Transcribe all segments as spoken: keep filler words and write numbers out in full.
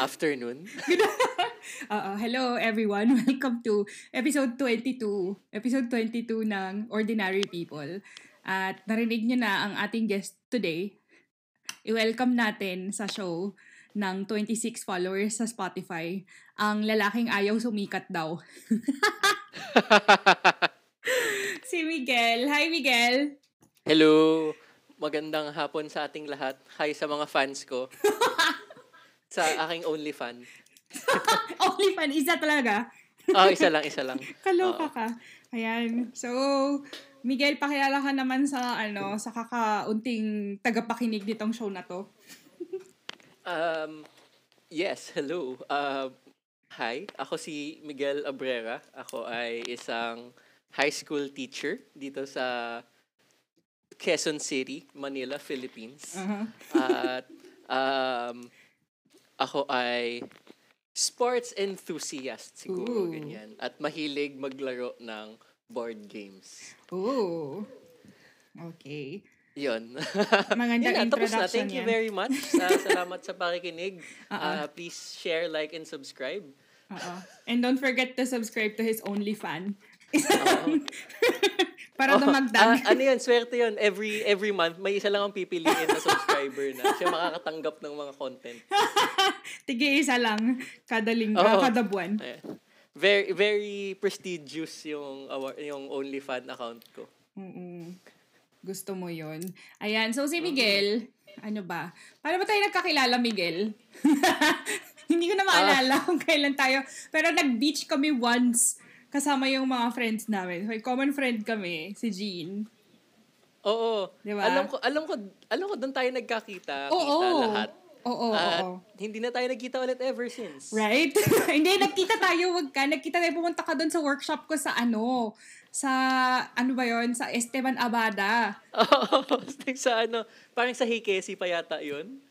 afternoon. Uh, hello everyone, welcome to episode twenty-two episode twenty-two ng Ordinary People. At narinig nyo na ang ating guest today. I-welcome natin sa show ng twenty-six followers sa Spotify, ang lalaking ayaw sumikat daw. Si Miguel. Hi Miguel. Hello. Magandang hapon sa ating lahat. Hi sa mga fans ko. Sa aking only fan. Only fan? Isa talaga? Oo, oh, isa lang, isa lang. Kaloka oh. ka. Ayan. So, Miguel, pakilala ka naman sa, ano, sa kakaunting tagapakinig nitong show na to. um, yes, hello. Uh, hi, ako si Miguel Abrera. Ako ay isang high school teacher dito sa Quezon City, Manila, Philippines. Uh-huh. At um, ako ay sports enthusiast siguro. Ooh. Ganyan. At mahilig maglaro ng board games. Ooh. Okay. Yun. Magandang yan, introduction na. Thank you yan. Very much. Uh, salamat sa pakikinig. Uh-huh. Uh, please share, like, and subscribe. Uh-huh. And don't forget to subscribe to his OnlyFans. Uh-huh. Para oh, dumagdag. Uh, ano yun, swerte yun. Every every month, may isa lang ang pipiliin na subscriber na. Siya makakatanggap ng mga content. Tige isa lang. Kada linggo, oh, kada buwan. Ayan. Very very prestigious yung, yung OnlyFans account ko. Mm-mm. Gusto mo yun. Ayan, so si Miguel, mm-hmm. ano ba? Paano ba tayo nagkakilala, Miguel? Hindi ko na maalala ah. kung kailan tayo. Pero nag-beach kami once. Kasama yung mga friends namin. May common friend kami, si Jean. Oo. Diba? Alam ko, alam ko, alam ko doon tayo nagkakita. Oo. Kita lahat. Oo. At oo. Hindi na tayo nagkita ulit ever since. Right? Hindi, nagkita tayo. Wag ka. Nagkita tayo. Pumunta ka doon sa workshop ko sa ano. Sa, ano ba yun? Sa Esteban Abada. Oo. Sa ano. Parang sa Hikesi pa yata yun.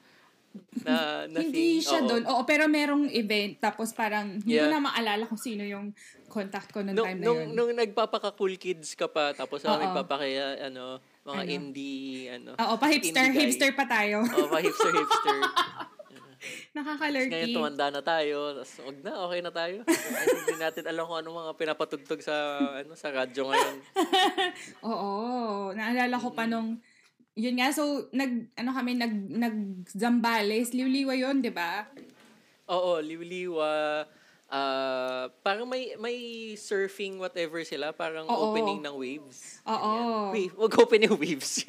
Na, na hindi thing. Siya doon. Oo, pero merong event. Tapos parang, hindi yeah. ko na maalala kung sino yung contact ko noong no, time na nung, yun. Nung nagpapaka-cool kids ka pa, tapos uh, nagpapakaya, ano, mga ano? indie, ano. Oo, pa-hipster, hipster pa tayo. Oo, pa-hipster, hipster. Nakakalurky. Ngayon, tumanda na tayo. Tapos, huwag na, okay na tayo. Hindi natin alam kung anong mga pinapatugtog sa, ano, sa radyo ngayon. Oo, naalala ko pa nung, yun nga, so, nag, ano kami, nag, nag, Zambales, Liwliwa yun, di ba? Oo, Liwliwa, uh, parang may, may surfing whatever sila, parang oo. Opening ng waves. Oo. Wait, wag open yung waves.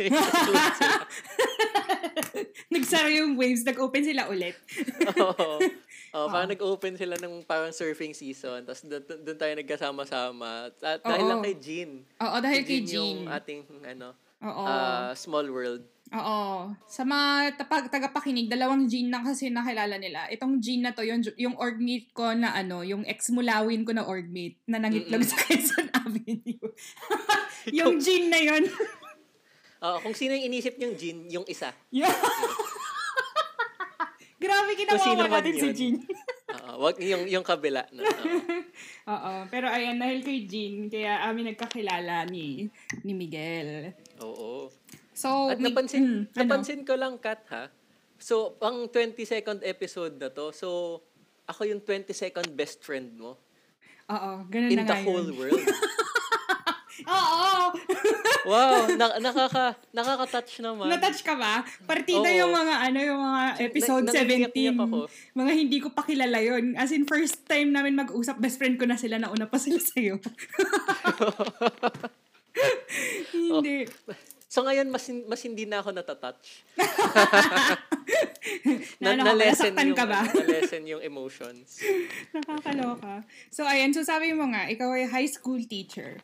Nagsara yung waves, nag-open sila ulit. Oo. Oh, parang oh. nag-open sila ng parang surfing season. Tapos doon tayo nagkasama-sama. At, dahil oo. lang kay Jean. Oo, dahil kay Jean. Yung ating, ano, oo. Uh, small world. Oo. Sa mga tapag, tagapakinig, dalawang Jean na kasi nakilala nila. Itong Jean na to, yung, yung orgmate ko na ano, yung ex-mulawin ko na orgmate na nangitlog mm-mm. sa Quezon Avenue. Yung Jean na yun. Oo, uh, kung sino yung inisip niyong Jean, yung isa. Yeah. Grabe, kinawawa natin yun. Si Jean. Oo, wag yung, yung kabila. No, no. Oo, pero ayan, dahil kay Jean, kaya amin nagkakilala ni, ni Miguel. Oo. So, at napansin, mm, napansin ano? ko lang, Kat, ha? So, ang twenty-second episode na to, so, ako yung twenty-second best friend mo. Oo, ganun na nga yun. In the whole world. Oo! Wow, na- nakaka- nakaka-touch naman. Na-touch ka ba? Partida oo. Yung mga, ano, yung mga episode na- seventeen. Mga hindi ko pa kilala yun. As in, first time namin mag-usap, best friend ko na sila, nauna pa sila sa'yo. Hindi. Oh. So ngayon, mas, mas hindi na ako natatouch. na, na, na-lesson yung, ka ba? Na-lesson yung emotions. Nakakaloka. So ayan, so sabi mo nga, ikaw ay high school teacher.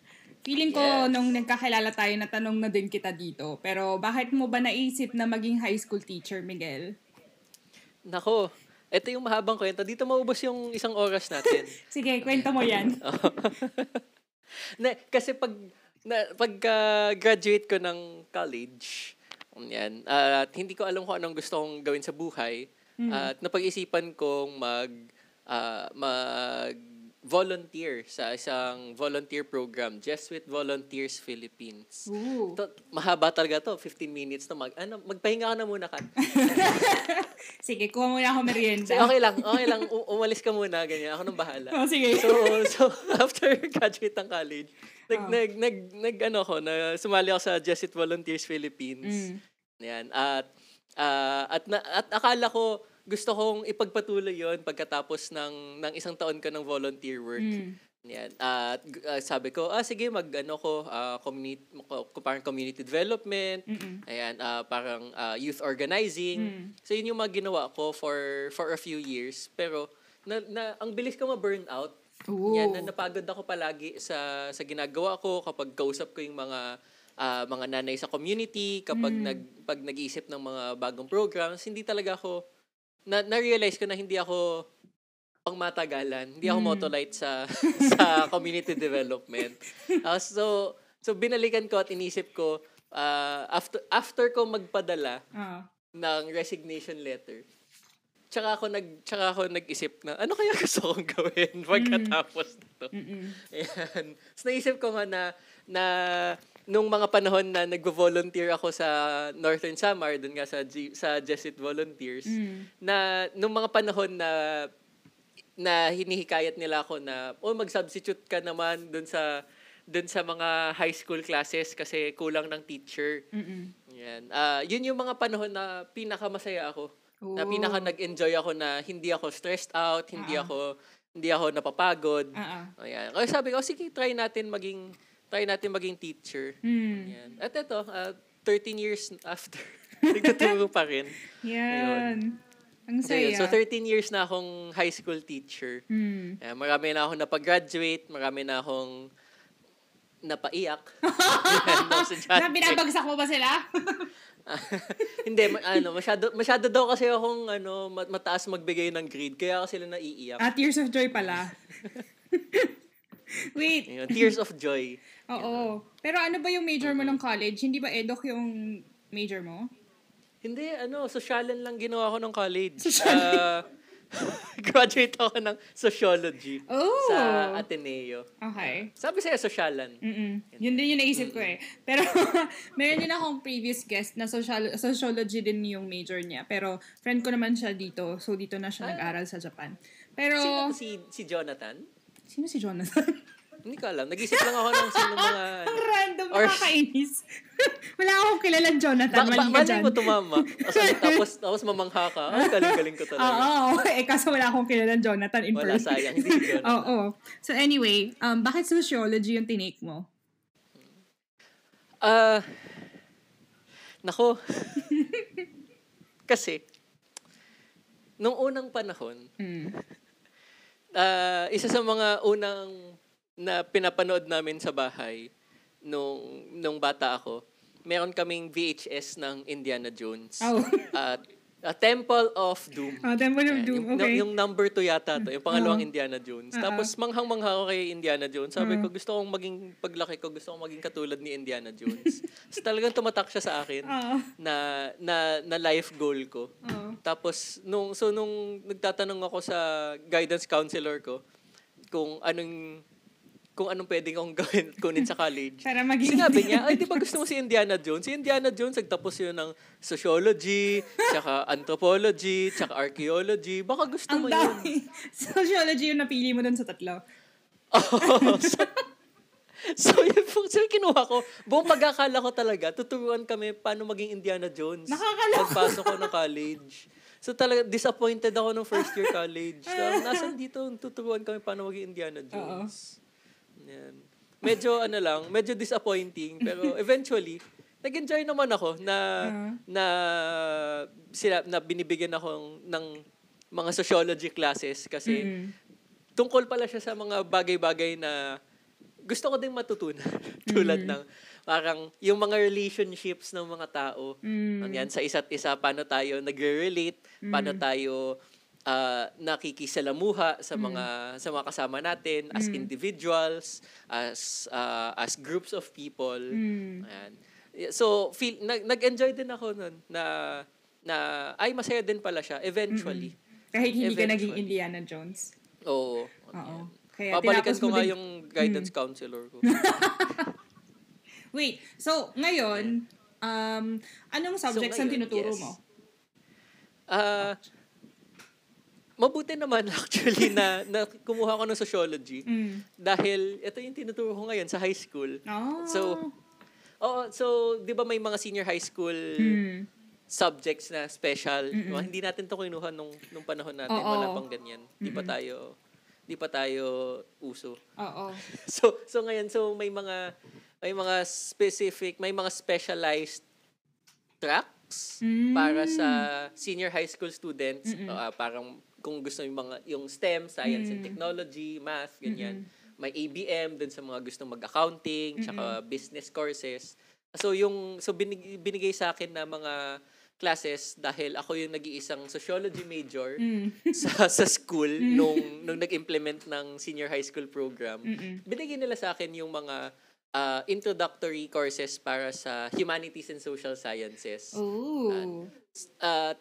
Feeling ko yes. nung nagkakilala tayo, natanong na din kita dito. Pero bakit mo ba naisip na maging high school teacher, Miguel? Nako, ito yung mahabang kwento. Dito maubos yung isang oras natin. Sige, kwento mo yan. Na, kasi pag na, pagka-graduate uh, ko ng college, yan, uh, at hindi ko alam kung anong gusto kong gawin sa buhay. Mm. Uh, at napag-isipan kong mag, uh, mag volunteer sa isang volunteer program, Jesuit Volunteers Philippines. To, mahaba talaga to, fifteen minutes to mag ano, magpahinga ka na muna ka. Sige, kuha muna ako merienda. Okay lang, okay lang, U- umalis ka muna ganyan, ako nang bahala. Oh, sige. So so after graduate ng college, nag oh. nag nag, nag ano ko, na sumali ako sa Jesuit Volunteers Philippines. Mm. Yan. At uh, at na, at akala ko gusto kong ipagpatuloy yon pagkatapos ng ng isang taon ko ng volunteer work. Mm. Yan. At uh, sabi ko, ah sige mag ano ko, uh, community parang community development. Mm-mm. Ayan, uh, parang uh, youth organizing. Mm. So yun yung mga ginawa ko for for a few years, pero na, na ang bilis ko ma-burn out. Ooh. Yan, na, napagod ako palagi sa sa ginagawa ko kapag kausap ko yung mga Uh, mga nanay sa community, kapag mm. nag pag nag-iisip ng mga bagong programs, hindi talaga ako na na-realize ko na hindi ako pangmatagalan, hindi mm. ako Motolite sa sa community development. Uh, so so binalikan ko at inisip ko uh, after after ko magpadala uh. ng resignation letter. Tsaka ako nag tsaka ako nag-isip na ano kaya gusto kong gawin pagkatapos nito. Ayun. So naisip ko nga na na nung mga panahon na nagvo-volunteer ako sa Northern Samar, dun nga sa G- sa Jesuit Volunteers, mm. na nung mga panahon na na hinihikayat nila ako na oh mag-substitute ka naman dun sa dun sa mga high school classes kasi kulang ng teacher. Mm-mm. Yan. Uh, yun yung mga panahon na pinakamasaya ako. Ooh. Na pinaka nag-enjoy ako na hindi ako stressed out, hindi uh-uh. ako hindi ako napapagod. Uh-uh. Ayan. Kaya sabi ko, oh, sige, try natin maging Try natin maging teacher. Mm. Yan. At ito, uh, thirteen years after, nagtuturo pa rin. Yan. Ayun. Ang saya. Ayun. So, thirteen years na akong high school teacher. Mm. Ayan, marami na akong napag-graduate, marami na akong napaiyak. Na binabagsak mo ba sila? Hindi, ano, masyado, masyado daw kasi akong ano, mataas magbigay ng grade, kaya sila naiiyak. At Tears of Joy pala. Wait. Ayun, Tears of Joy. Oo. Oh. Pero ano ba yung major mo ng college? Hindi ba eduk yung major mo? Hindi, ano, sosyalan lang ginawa ko ng college. Uh, graduate ako ng Sociology oh. sa Ateneo. Okay. Uh, sabi sa'yo, sosyalan. Yun din yung naisip ko eh. Pero meron din akong previous guest na social, Sociology din yung major niya. Pero friend ko naman siya dito. So dito na siya ah. nag-aral sa Japan. Pero sino to, si, si Jonathan? Sino si Jonathan? Hindi ko alam. Nag-isip lang ako ng sino mga... Ang random, or... nakakainis. Wala akong kilalang Jonathan. Ba- ba- Mali mo tumama. So, tapos, tapos mamangha ka. Ay, galing-galing ko talaga. Oo. Oh, oh. Eh, kaso wala akong kilalang Jonathan in person. Wala, sayang. Hindi si Jonathan. Oo. Oh, oh. So anyway, um, bakit sociology yung tinake mo? Ah... Uh, nako. Kasi, nung unang panahon, mm. Uh, isa sa mga unang na pinapanood namin sa bahay nung, nung bata ako, meron kaming V H S ng Indiana Jones. Oh. At uh, Temple of Doom. Oh, Temple of Doom, yung, okay. Yung number two yata to, yung pangalawang uh-huh. Indiana Jones. Uh-huh. Tapos manghang-mangha ako kay Indiana Jones. Sabi uh-huh. ko, gusto kong maging, paglaki ko, gusto kong maging katulad ni Indiana Jones. So talagang tumatak siya sa akin uh-huh. na, na, na life goal ko. Uh-huh. Tapos, nung, so nung nagtatanong ako sa guidance counselor ko kung anong kung anong pwedeng akong gawin kunin sa college. Para maging... Sinabi niya, ay, di ba gusto mo si Indiana Jones? Si Indiana Jones, nagtapos yun ng sociology, tsaka anthropology, tsaka archaeology. Baka gusto Ang mo dami. Yun. Sociology yung napili mo dun sa tatlo. Oo. So, so, yun po, so kinuha ko. Buong pagkakala ko talaga, tuturuan kami paano maging Indiana Jones. Nakakalala. Pagpasok ko ng college. So talaga, disappointed ako nung first year college. So, nasan dito, tuturuan kami paano maging Indiana Jones. Yan. Medyo ano lang, medyo disappointing. Pero eventually, nag-enjoy naman ako na, uh-huh. na, sila, na binibigyan ako ng mga sociology classes. Kasi mm-hmm. tungkol pala siya sa mga bagay-bagay na gusto ko din matutunan tulad mm. ng parang yung mga relationships ng mga tao. Mm. Yan, sa isa't isa, paano tayo nagre-relate, mm. paano tayo uh, nakikisalamuha sa mga mm. sa mga kasama natin as mm. individuals, as uh, as groups of people. Mm. Ayan. So feel, nag- nag-enjoy din ako nun na na ay masaya din pala siya eventually. Mm. Kahit hindi eventually. Ka naging Indiana Jones. Oo. Oo. Kaya babalikan ko nga din yung guidance hmm. counselor ko. Wait, so ngayon, um, anong subjects so ngayon, ang tinuturo yes. mo? Uh, mabuti naman actually na, na kumuha ko ng sociology mm. dahil ito yung tinuturo ko ngayon sa high school. Oh. So, oh, so di ba may mga senior high school mm. subjects na special? Mm-mm. Hindi natin ito kinuha nung, nung panahon natin. Oh, oh. Wala pang ganyan. Di pa tayo... Di pa tayo uso. Oo. So so ngayon so may mga may mga specific, may mga specialized tracks mm. para sa senior high school students. Uh, parang kung gusto yung mga yung STEM, science mm. and technology, math, ganyan. Mm-mm. May A B M dun sa mga gustong mag-accounting, tsaka Mm-mm. business courses. So yung so binig, binigay sa akin na mga classes dahil ako yung nag-iisang sociology major mm. sa sa school mm. nung nung nag-implement ng senior high school program. Mm-mm. Binigyan nila sa akin yung mga uh, introductory courses para sa humanities and social sciences. Ooh. Uh, uh,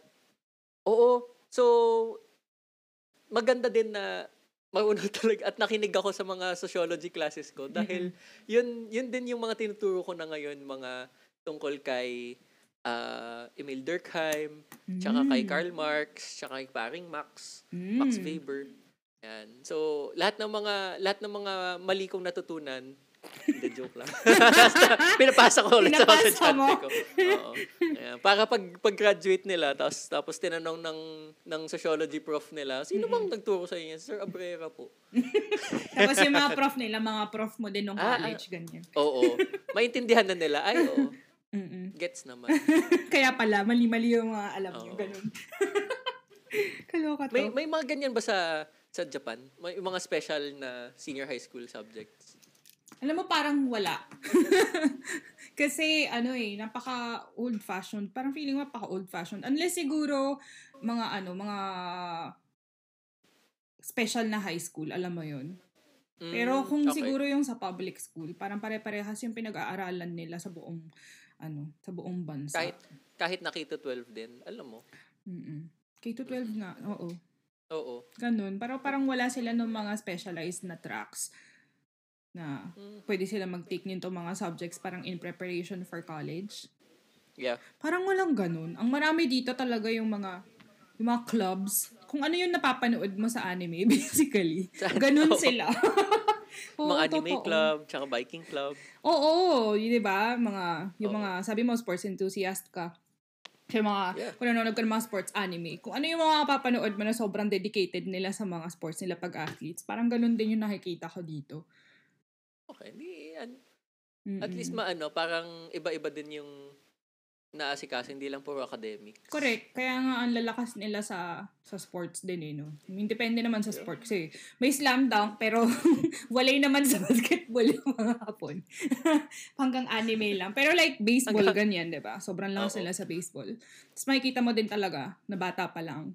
oo. So maganda din na marunong talaga at nakinig ako sa mga sociology classes ko dahil mm-hmm. yun yun din yung mga tinuturo ko na ngayon, mga tungkol kay Uh, Emil Durkheim, mm. tsaka kay Karl Marx, tsaka kay paring Max, mm. Max Weber. Yan. So, lahat ng mga lahat ng mga mali kong natutunan, hindi joke lang. Pinapasa ko ulit Pinapasa sa estudyante ko. Oo. Ayan. Para pag pag-graduate nila, tapos tapos tinanong ng ng sociology prof nila, sino bang nagturo sa inyo? Sir Abrera po. Tapos yung mga prof nila, mga prof mo din ng college ah, ganyan. Oo. Maintindihan na nila. Ay, oo. Mm-mm. Gets naman. Kaya pala, mali-mali yung mga alam nyo. Ganun. Kaloka to. May, may mga ganyan ba sa sa Japan? May mga special na senior high school subjects? Alam mo, parang wala. Kasi, ano eh, napaka old-fashioned. Parang feeling mo, napaka old-fashioned. Unless siguro, mga ano, mga special na high school. Alam mo yun? Mm, Pero kung okay. siguro yung sa public school, parang pare-parehas yung pinag-aaralan nila sa buong ano, sa buong bansa. Kahit, kahit na K twelve din, alam mo. Mm-mm. K twelve nga, oo. Oo. Ganun. Pero parang wala sila ng mga specialized na tracks na mm. pwede sila mag-take nito mga subjects parang in preparation for college. Yeah. Parang walang ganun. Ang marami dito talaga yung mga yung mga clubs. Kung ano yung napapanood mo sa anime, basically. Ganun sila. Oo, mga anime totoo. Club, tsaka biking club. Oo, oo, yun diba? Mga, yung oo. Mga, sabi mo, sports enthusiast ka. Kaya mga, yeah. kung nanonood ka ng mga sports anime, kung ano yung mga papanood mo na sobrang dedicated nila sa mga sports nila pag-athletes, parang ganun din yung nakikita ko dito. Okay, di, an- at least maano, parang iba-iba din yung naasikaso, hindi lang puro academics. Correct. Kaya nga, ang lalakas nila sa sa sports din eh, no? Depende naman sa sport. Kasi may slam dunk, pero walay naman sa basketball yung mga hapon. Hanggang anime lang. Pero like, baseball, hanggang ganyan, diba? Sobrang lang sila sa baseball. Tapos makikita mo din talaga, na bata pa lang,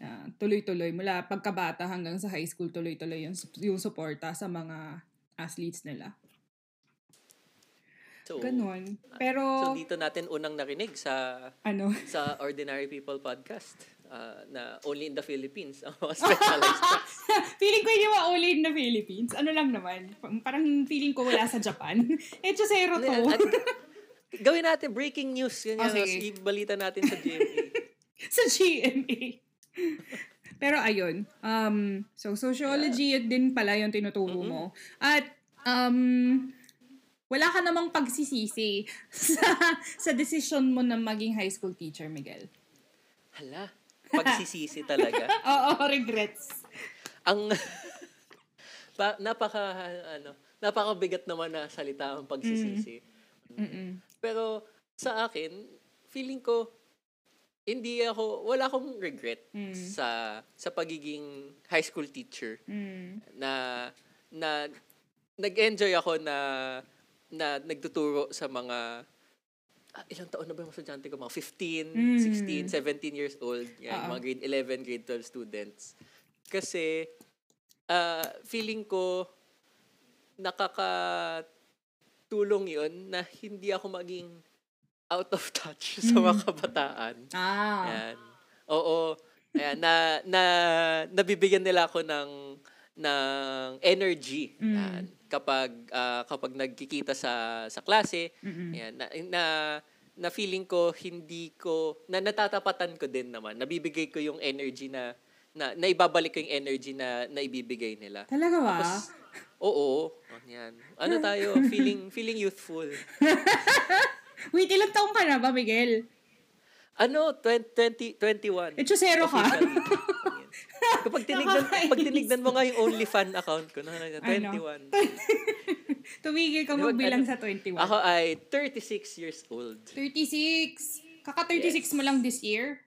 na tuloy-tuloy, mula pagkabata hanggang sa high school, tuloy-tuloy yung, yung suporta sa mga athletes nila. So, ganun. Pero so dito natin unang narinig sa ano? Sa Ordinary People podcast uh, na only in the Philippines ang mga specialized tracks. Feeling ko yun yung only in the Philippines. Ano lang naman. Parang feeling ko wala sa Japan. Echo zero to. At, gawin natin breaking news. Yun yung okay. balita natin sa G M A. Sa G M A. Pero ayun. Um, so sociology yeah. din pala yung tinuturo mm-hmm. mo. At um... wala ka namang pagsisisi sa sa decision mo na maging high school teacher, Miguel. Hala, pagsisisi talaga. Oo, regrets. Ang pa, napaka ano, napakabigat naman na salita ang pagsisisi. Mm. Pero sa akin, feeling ko hindi ako wala akong regret mm. sa sa pagiging high school teacher. Mm. Na na nag-enjoy ako na na nagtuturo sa mga ah, ilang taon na ba yung estudyante ko? Mga fifteen, mm. sixteen, seventeen years old. Yan, uh-huh. mga grade eleven, grade twelve students. Kasi, uh, feeling ko, nakakatulong yun na hindi ako maging out of touch mm. sa mga kabataan. Ah. Yan. Oo. Ayan, na, na, nabibigyan nila ako ng ng energy mm. yan, kapag uh, kapag nagkikita sa sa klase mm-hmm. yan, na, na na feeling ko hindi ko na natatapatan ko din naman, nabibigay ko yung energy na na naibabalik ko yung energy na naibibigay nila. Talaga ba? Tapos, oo, oh, yan. Ano tayo? feeling feeling youthful. Wait, ilang taong ka na ba, Miguel? Ano, twenty, twenty, twenty-one. Eto, zero ka? Kapag tinignan, pag tinignan mo nga yung OnlyFans account ko, na twenty-one. Tumigil ka magbilang sa twenty-one. Ako ay thirty-six years old. thirty-six? Kaka-thirty-six yes. mo lang this year?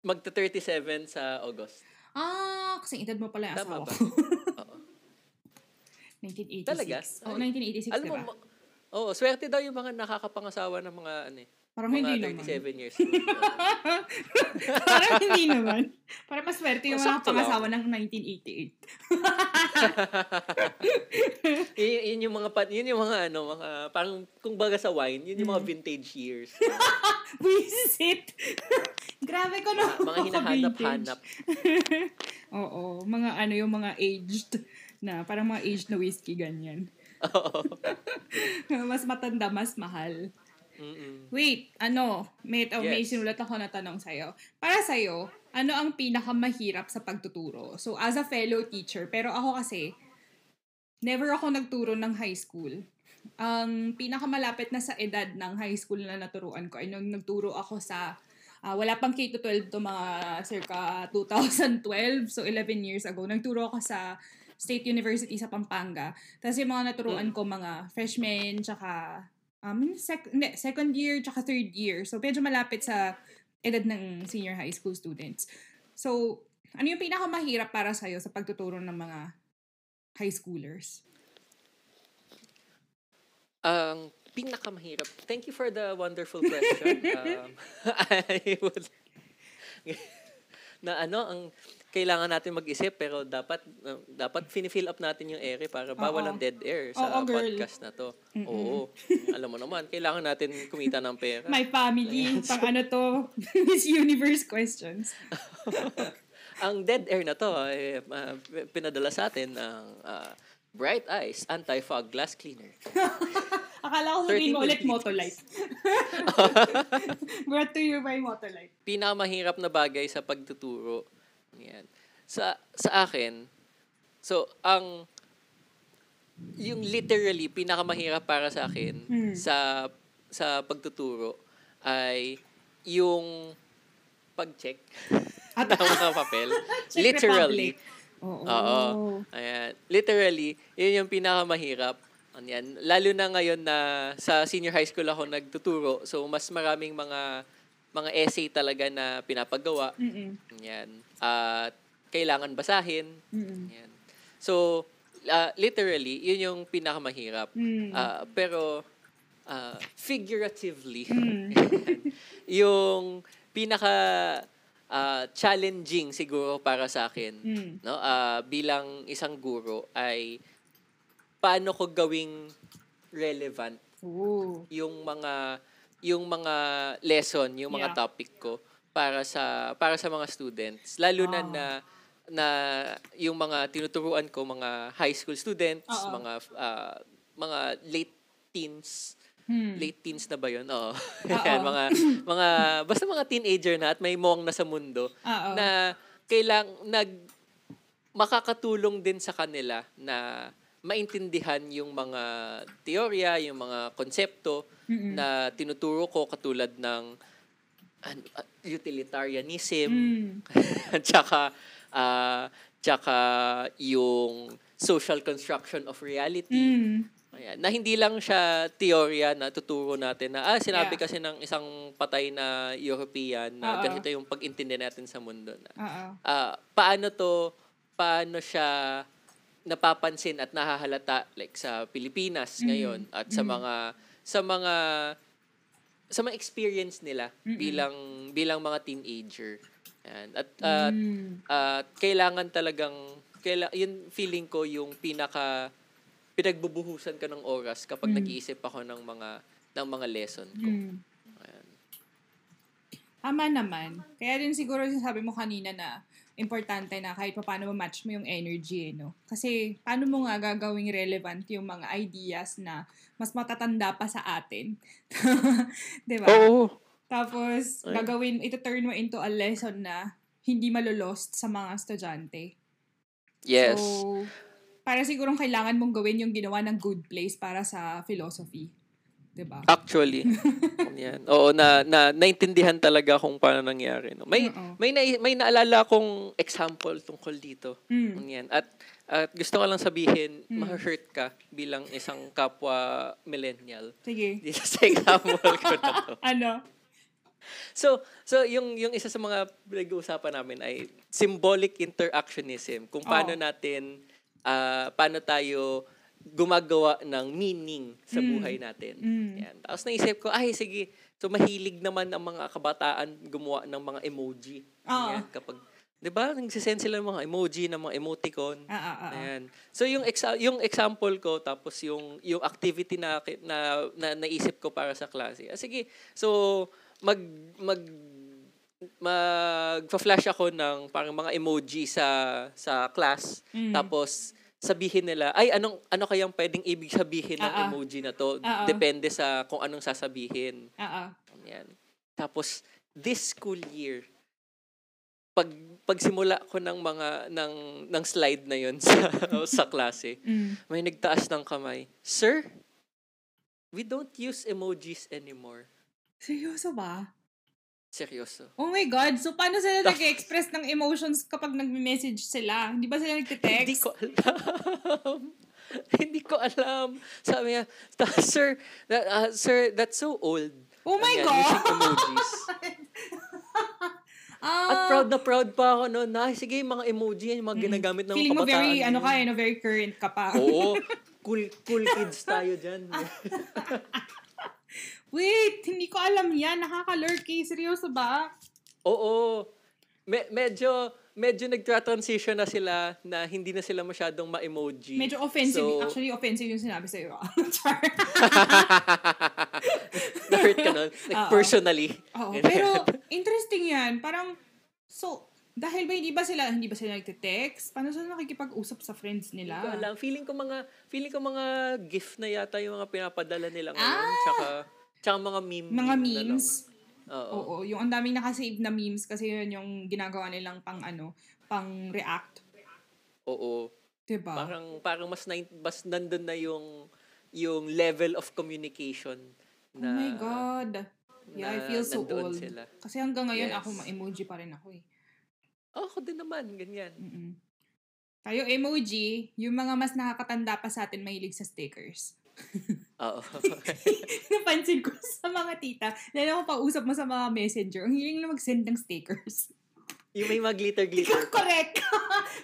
Magta-thirty-seven sa August. Ah, kasi edad mo pala yung asawa ko. Oo. nineteen eighty-six. Talaga? Oh, nineteen eighty-six, alam diba? Mo, oh, swerte daw yung mga nakakapangasawa ng mga ano eh. Parang mga hindi naman. thirty-seven years old. Parang hindi naman. Parang maswerte yung mga pangasawa ng nineteen eighty-eight. y- yun yung mga, yun yung mga ano, mga, parang kung baga sa wine, yun yung mga vintage years. Visit! Grabe ko na. Mga hinahanap-hanap. Oo. Mga ano yung mga aged na, parang mga aged na whiskey, ganyan. Oo. Mas matanda, mas mahal. Mm-mm. Wait, ano, mate, oh, yes. May sinulat ako na tanong sa'yo. Para sa'yo, ano ang pinakamahirap sa pagtuturo? So, as a fellow teacher, pero ako kasi, never ako nagturo ng high school. Ang um, pinakamalapit na sa edad ng high school na naturuan ko ay nung nagturo ako sa, uh, wala pang K twelve to mga circa twenty twelve, so eleven years ago, nagturo ako sa State University sa Pampanga. Tapos yung mga naturuan mm. ko, mga freshmen, tsaka... Um, sec- ne, second year tsaka third year. So, medyo malapit sa edad ng senior high school students. So, ano yung pinakamahirap para sa'yo sa pagtuturo ng mga high schoolers? Ang um, pinakamahirap. Thank you for the wonderful question. um, I would... na ano, ang kailangan natin mag-isip pero dapat uh, dapat fini-fill up natin yung air para bawal ang dead air sa Oo, podcast na to. Mm-mm. Oo. Alam mo naman, kailangan natin kumita ng pera. My family, pang ano to, Miss Universe questions. Ang dead air na to, eh, uh, pinadala sa atin ng uh, Bright Eyes Anti-Fog Glass Cleaner. Akala ko sabihin mo ulit Motolite. Brought to you by Motolite. Pinakamahirap na bagay sa pagtuturo. Yan. Sa sa akin, so ang yung literally pinakamahirap para sa akin mm. sa sa pagtuturo ay yung pag-check at ng mga papel. Literally. Oo. Oo. Ayan. Literally, yun yung pinakamahirap. Yan. Lalo na ngayon na sa senior high school ako nagtuturo. So, mas maraming mga mga essay talaga na pinapagawa. Mm-mm. Yan. At uh, kailangan basahin. Yan. So, uh, literally, yun yung pinakamahirap. Mm. Uh, pero, uh, figuratively, mm. yung pinaka... Uh, challenging siguro para sa akin mm. no uh, bilang isang guro ay paano ko gawing relevant Ooh. yung mga yung mga lesson yung mga yeah. topic ko para sa para sa mga students lalo oh. na na na yung mga tinuturuan ko mga high school students Uh-oh. mga uh, mga late teens Hmm. Late teens na ba yun? Oo. Ayan, mga, mga, basta mga teenager na at may mong na sa mundo Uh-oh. na kailang, nag, makakatulong din sa kanila na maintindihan yung mga teorya, yung mga konsepto Mm-mm. na tinuturo ko katulad ng uh, utilitarianism at mm. tsaka, uh, tsaka yung social construction of reality. Mm. Ayan, na hindi lang siya teorya na tuturo natin na ah, sinabi yeah. kasi ng isang patay na European na Uh-oh. ganito yung pag-intindi natin sa mundo. Na, uh, paano to, paano siya napapansin at nahahalata like sa Pilipinas ngayon mm-hmm. at sa mm-hmm. mga sa mga sa mga experience nila mm-hmm. bilang bilang mga teenager. Ayan. At at, mm. at kailangan talagang kaila, yun feeling ko yung pinaka pinagbubuhusan ka ng oras kapag mm. nag-iisip ako ng mga ng mga lesson ko. Mm. Ayan. Tama naman. Kaya rin siguro sabi mo kanina na importante na kahit paano ma-match mo yung energy, eh, no? Kasi paano mo nga gagawing relevant yung mga ideas na mas matatanda pa sa atin? Diba? Oo. Tapos, gagawin, ito turn mo into a lesson na hindi malolost sa mga estudyante. Yes. So, para sigurong kailangan mong gawin yung ginawa ng Good Place para sa philosophy. Diba? Actually. Yan. Oo, na, na naintindihan talaga kung paano nangyari. No? May Uh-oh. may na, may naalala akong example tungkol dito. Mm. Yan. At at gusto ko lang sabihin, mm. ma-hurt ka bilang isang kapwa millennial. Sige. Dito sa example ko na to. Ano? So, so yung yung isa sa mga pinag-uusapan namin ay symbolic interactionism. Kung paano oh. natin uh, paano tayo gumagawa ng meaning sa mm. buhay natin. Mm. Yan. Tapos naisip ko, ay sige, so mahilig naman ang mga kabataan gumawa ng mga emoji. Oh. Yan, kapag, di ba, nagsisend sila ng mga emoji, ng mga emoticon. Ah, ah, ah, Ayan. So yung, exa- yung example ko, tapos yung, yung activity na, na, na naisip ko para sa klase. Ah, sige, so mag, mag, magpa-flash ako ng parang mga emoji sa, sa class. Mm. Tapos, sabihin nila, ay, anong ano kayang pwedeng ibig sabihin ng Uh-oh. emoji na to? Uh-oh. Depende sa kung anong sasabihin. Uh-oh. Yan. Tapos, this school year, pag pagsimula ko ng mga, ng, ng slide na yun sa, sa klase, mm. may nagtaas ng kamay, Sir, we don't use emojis anymore. Seryoso ba? Seryoso. Oh my God! So, paano sila nag-express ng emotions kapag nag-message sila? Hindi ba sila nag-text? Hindi ko alam. Hindi ko alam. Sabi niya, Sir, that, uh, sir, that's so old. Oh my Ayan, God! Using emojis. uh, At proud na proud pa ako noon. Nah, sige, mga emoji, yung mga ginagamit ng feeling kabataan. Feeling mo very, ano ka, ano, very current ka pa. Oo. Cool, cool kids tayo dyan. Wait, hindi ko alam yan. Nakaka-lurky. Seryoso ba? Oo. Me- medyo, medyo nagtra-transition na sila na hindi na sila masyadong ma-emoji. Medyo offensive. So, actually, offensive yung sinabi sa'yo. Char. Na-hurt ka nun. Like, Uh-oh. personally. Oo. Pero, interesting yan. Parang, so, dahil ba hindi ba sila, hindi ba sila nagte-text? Paano sila nakikipag-usap sa friends nila? Hindi ko alam. Feeling ko mga, feeling ko mga gift na yata yung mga pinapadala nila ngayon. Ah! Tsaka, Tsaka mga meme. Mga memes. Oo. Oo. Yung ang daming nakasave na memes kasi yun yung ginagawa nilang pang ano, pang react. Oo. Diba? Parang, parang mas, na, mas nandun na yung yung level of communication. Na, oh my God. Yeah, na, I feel so old. Sila. Kasi hanggang ngayon, yes. ako ma-emoji pa rin ako eh. Ako din naman, ganyan. Mm-mm. Tayo emoji, yung mga mas nakakatanda pa sa atin mahilig sa stickers. Oo. Napansin ko sa mga tita, lalo kung pag-usap mo sa mga messenger, ang hiling na mag-send ng stickers. Yung may mga glitter-glitter. Correct.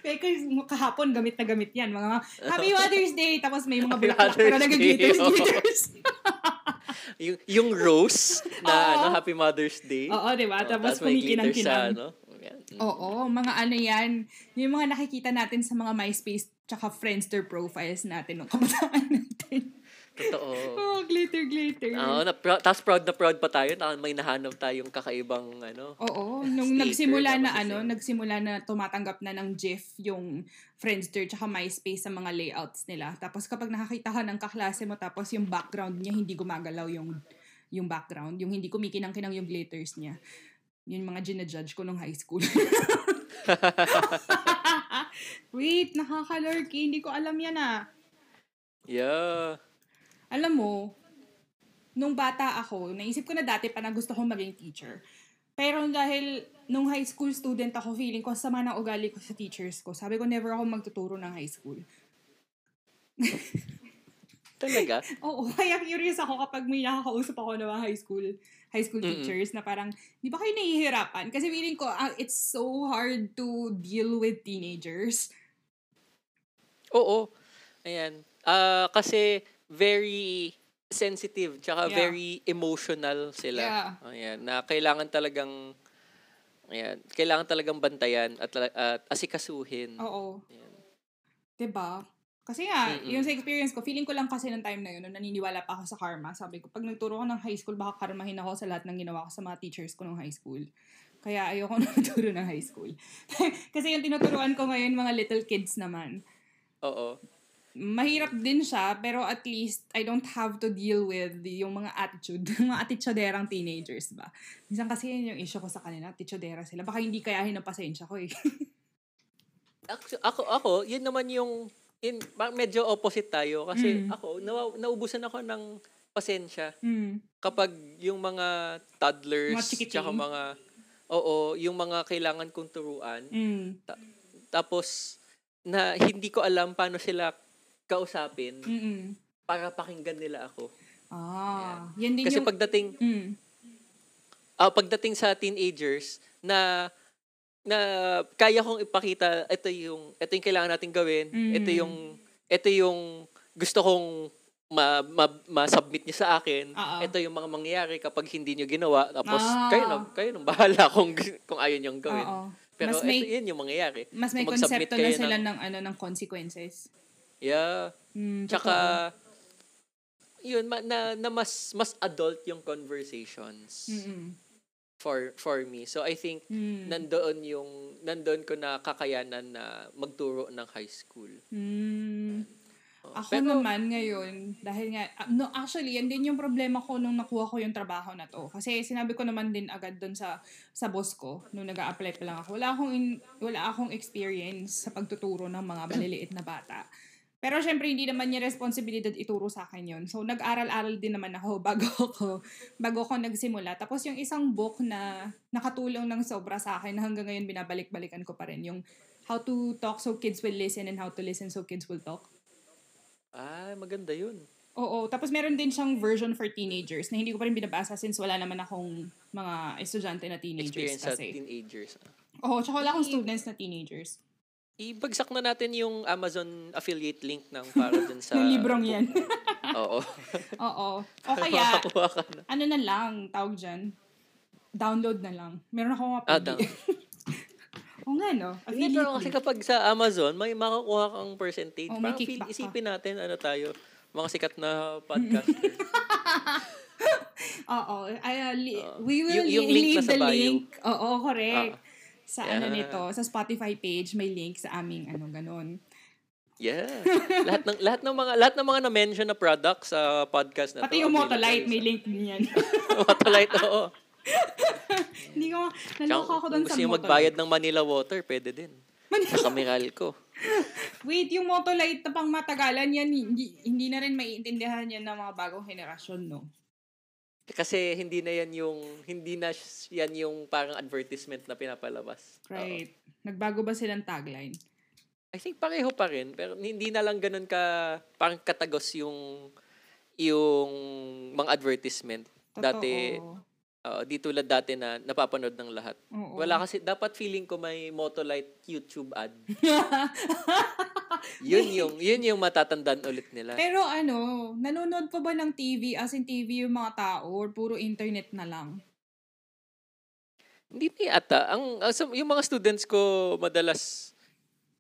Because kahapon, gamit na gamit yan. Mga, Happy Mother's Day! Tapos may mga black-black na nag-glitters-glitters. yung, yung rose na ano, Happy Mother's Day. Oo, diba? Oh, tapos kumikinang-kinang. No? Mm. Oo, mga ano yan. Yung mga nakikita natin sa mga MySpace tsaka Friendster profiles natin nung kabataan natin. Totoo. Oh, glitter, glitter. Oo, na, pro, tas proud na proud pa tayo. Tapos may nahanap tayong kakaibang, ano. Oo, nung nagsimula na, ano, sale. nagsimula na tumatanggap na ng GIF yung Friendster tsaka MySpace sa mga layouts nila. Tapos kapag nakakita ka ng kaklase mo, tapos yung background niya, hindi gumagalaw yung yung background. Yung hindi kumikinang-kinang yung glitters niya. Yun mga gina-judge ko nung high school. Wait, nakakalurky. Hindi ko alam yan ah. Yeah. Alam mo, nung bata ako, naisip ko na dati pa na gusto kong maging teacher. Pero dahil nung high school student ako, feeling ko sama ng ugali ko sa teachers ko. Sabi ko, never ako magtuturo ng high school. Talaga? Oo, kaya curious ako kapag may nakakausap ako ng high school high school Mm-mm. teachers na parang, di ba kayo nahihirapan? Kasi feeling ko, uh, it's so hard to deal with teenagers. Oo. Ayan. Uh, kasi, very sensitive tsaka yeah. very emotional sila. Yeah. Ayan, na kailangan talagang ayan, kailangan talagang bantayan at, at asikasuhin. Oo. Ayan. Diba? Kasi nga, Mm-mm. yung sa experience ko, feeling ko lang kasi ng time na yun, nung naniniwala pa ako sa karma, sabi ko, pag nagturo ko ng high school, baka karmahin ako sa lahat ng ginawa ko sa mga teachers ko nung high school. Kaya ayoko na maturo ng high school. Kasi yung tinuturuan ko ngayon, mga little kids naman. Oo. Mahirap din siya, pero at least I don't have to deal with yung mga attitude, mga atitsuderang teenagers ba. Minsan kasi yun yung issue ko sa kanila, attitudera sila. Baka hindi kayahin ang pasensya ko eh. Actually, ako, ako, yun naman yung, in, medyo opposite tayo. Kasi mm. ako, na, naubusan ako ng pasensya. Mm. Kapag yung mga toddlers, mga tsaka mga... Oo, yung mga kailangan kong turuan. Mm. Ta- tapos, na hindi ko alam paano sila kausapin. Mm-mm. Para pakinggan nila ako. Ah, yan din kasi yung... pagdating, mm. uh, pagdating sa teenagers, na na kaya kong ipakita, ito yung, ito yung kailangan natin gawin, mm. ito yung, ito yung gusto kong ma, ma, ma-submit niyo sa akin. Uh-oh. Ito yung mga mangyayari kapag hindi niyo ginawa. Tapos, Uh-oh. kayo na, kayo nang bahala kung, kung ayaw niyong gawin. Uh-oh. Pero mas may, ito, yun yung mangyayari. Mas may so, konsepto na sila ng, ng, ano, ng consequences. Yeah. Mm, tsaka, totoo. Yun, na, na mas, mas adult yung conversations. Mm-hmm. For, for me. So, I think, mm. nandoon yung, nandoon ko na kakayanan na magturo ng high school. Mm. And, Ako Pero, naman ngayon, dahil nga, no, actually, yan din yung problema ko nung nakuha ko yung trabaho na to. Kasi sinabi ko naman din agad dun sa, sa boss ko, nung nag-a-apply pa lang ako. Wala akong, in, wala akong experience sa pagtuturo ng mga maliliit na bata. Pero syempre, hindi naman niya responsibilidad ituro sa akin yun. So, nag-aral-aral din naman ako bago ko, bago ko nagsimula. Tapos yung isang book na nakatulong ng sobra sa akin, hanggang ngayon binabalik-balikan ko pa rin, yung How to Talk So Kids Will Listen and How to Listen So Kids Will Talk. Ah, maganda yun. Oo, tapos meron din siyang version for teenagers na hindi ko pa rin binabasa since wala naman akong mga estudyante na teenagers. Experience kasi. Experience sa teenagers. Oo, tsaka wala akong students na teenagers. Ibagsak na natin yung Amazon affiliate link ng para dun sa... yung librong yan. Oo. Oo. O kaya, ano na lang, tawag dyan, download na lang. Meron akong mga pwede. Oo nga, no? Hindi, pero kasi kapag sa Amazon, may makakuha kang percentage. Oh, parang feel, isipin natin, ano tayo, mga sikat na podcaster. Oo. Uh, li- uh, we will y- leave the link. Oo, correct. Uh, sa yeah. ano nito, sa Spotify page, may link sa aming ano, ganun. Yeah. lahat ng lahat ng mga lahat ng mga na-mention na products sa uh, podcast na Pati to. Pati yung Motolite, may link niyan. Motolite, oo. Hindi ko, naloka ako doon sa Motolite. Kung gusto nyo magbayad ng Manila water, pwede din. Manila. Sa kamiral ko. Wait, yung Motolite na pang matagalan yan, hindi, hindi na rin maiintindihan yan ng mga bagong henerasyon, no? Kasi hindi na yan yung, hindi na yan yung parang advertisement na pinapalabas. Right. Uh-oh. Nagbago ba silang tagline? I think pareho pa rin, pero hindi na lang ganun ka, parang katagos yung, yung mga advertisement. Totoo. Dati, Uh, di tulad dati na napapanood ng lahat. Oo. Wala kasi, dapat feeling ko may Motolite YouTube ad. yun, yung, yun yung matatandaan ulit nila. Pero ano, nanonood pa ba ng T V? As in T V yung mga tao or puro internet na lang? Hindi na ata. Ang, yung mga students ko madalas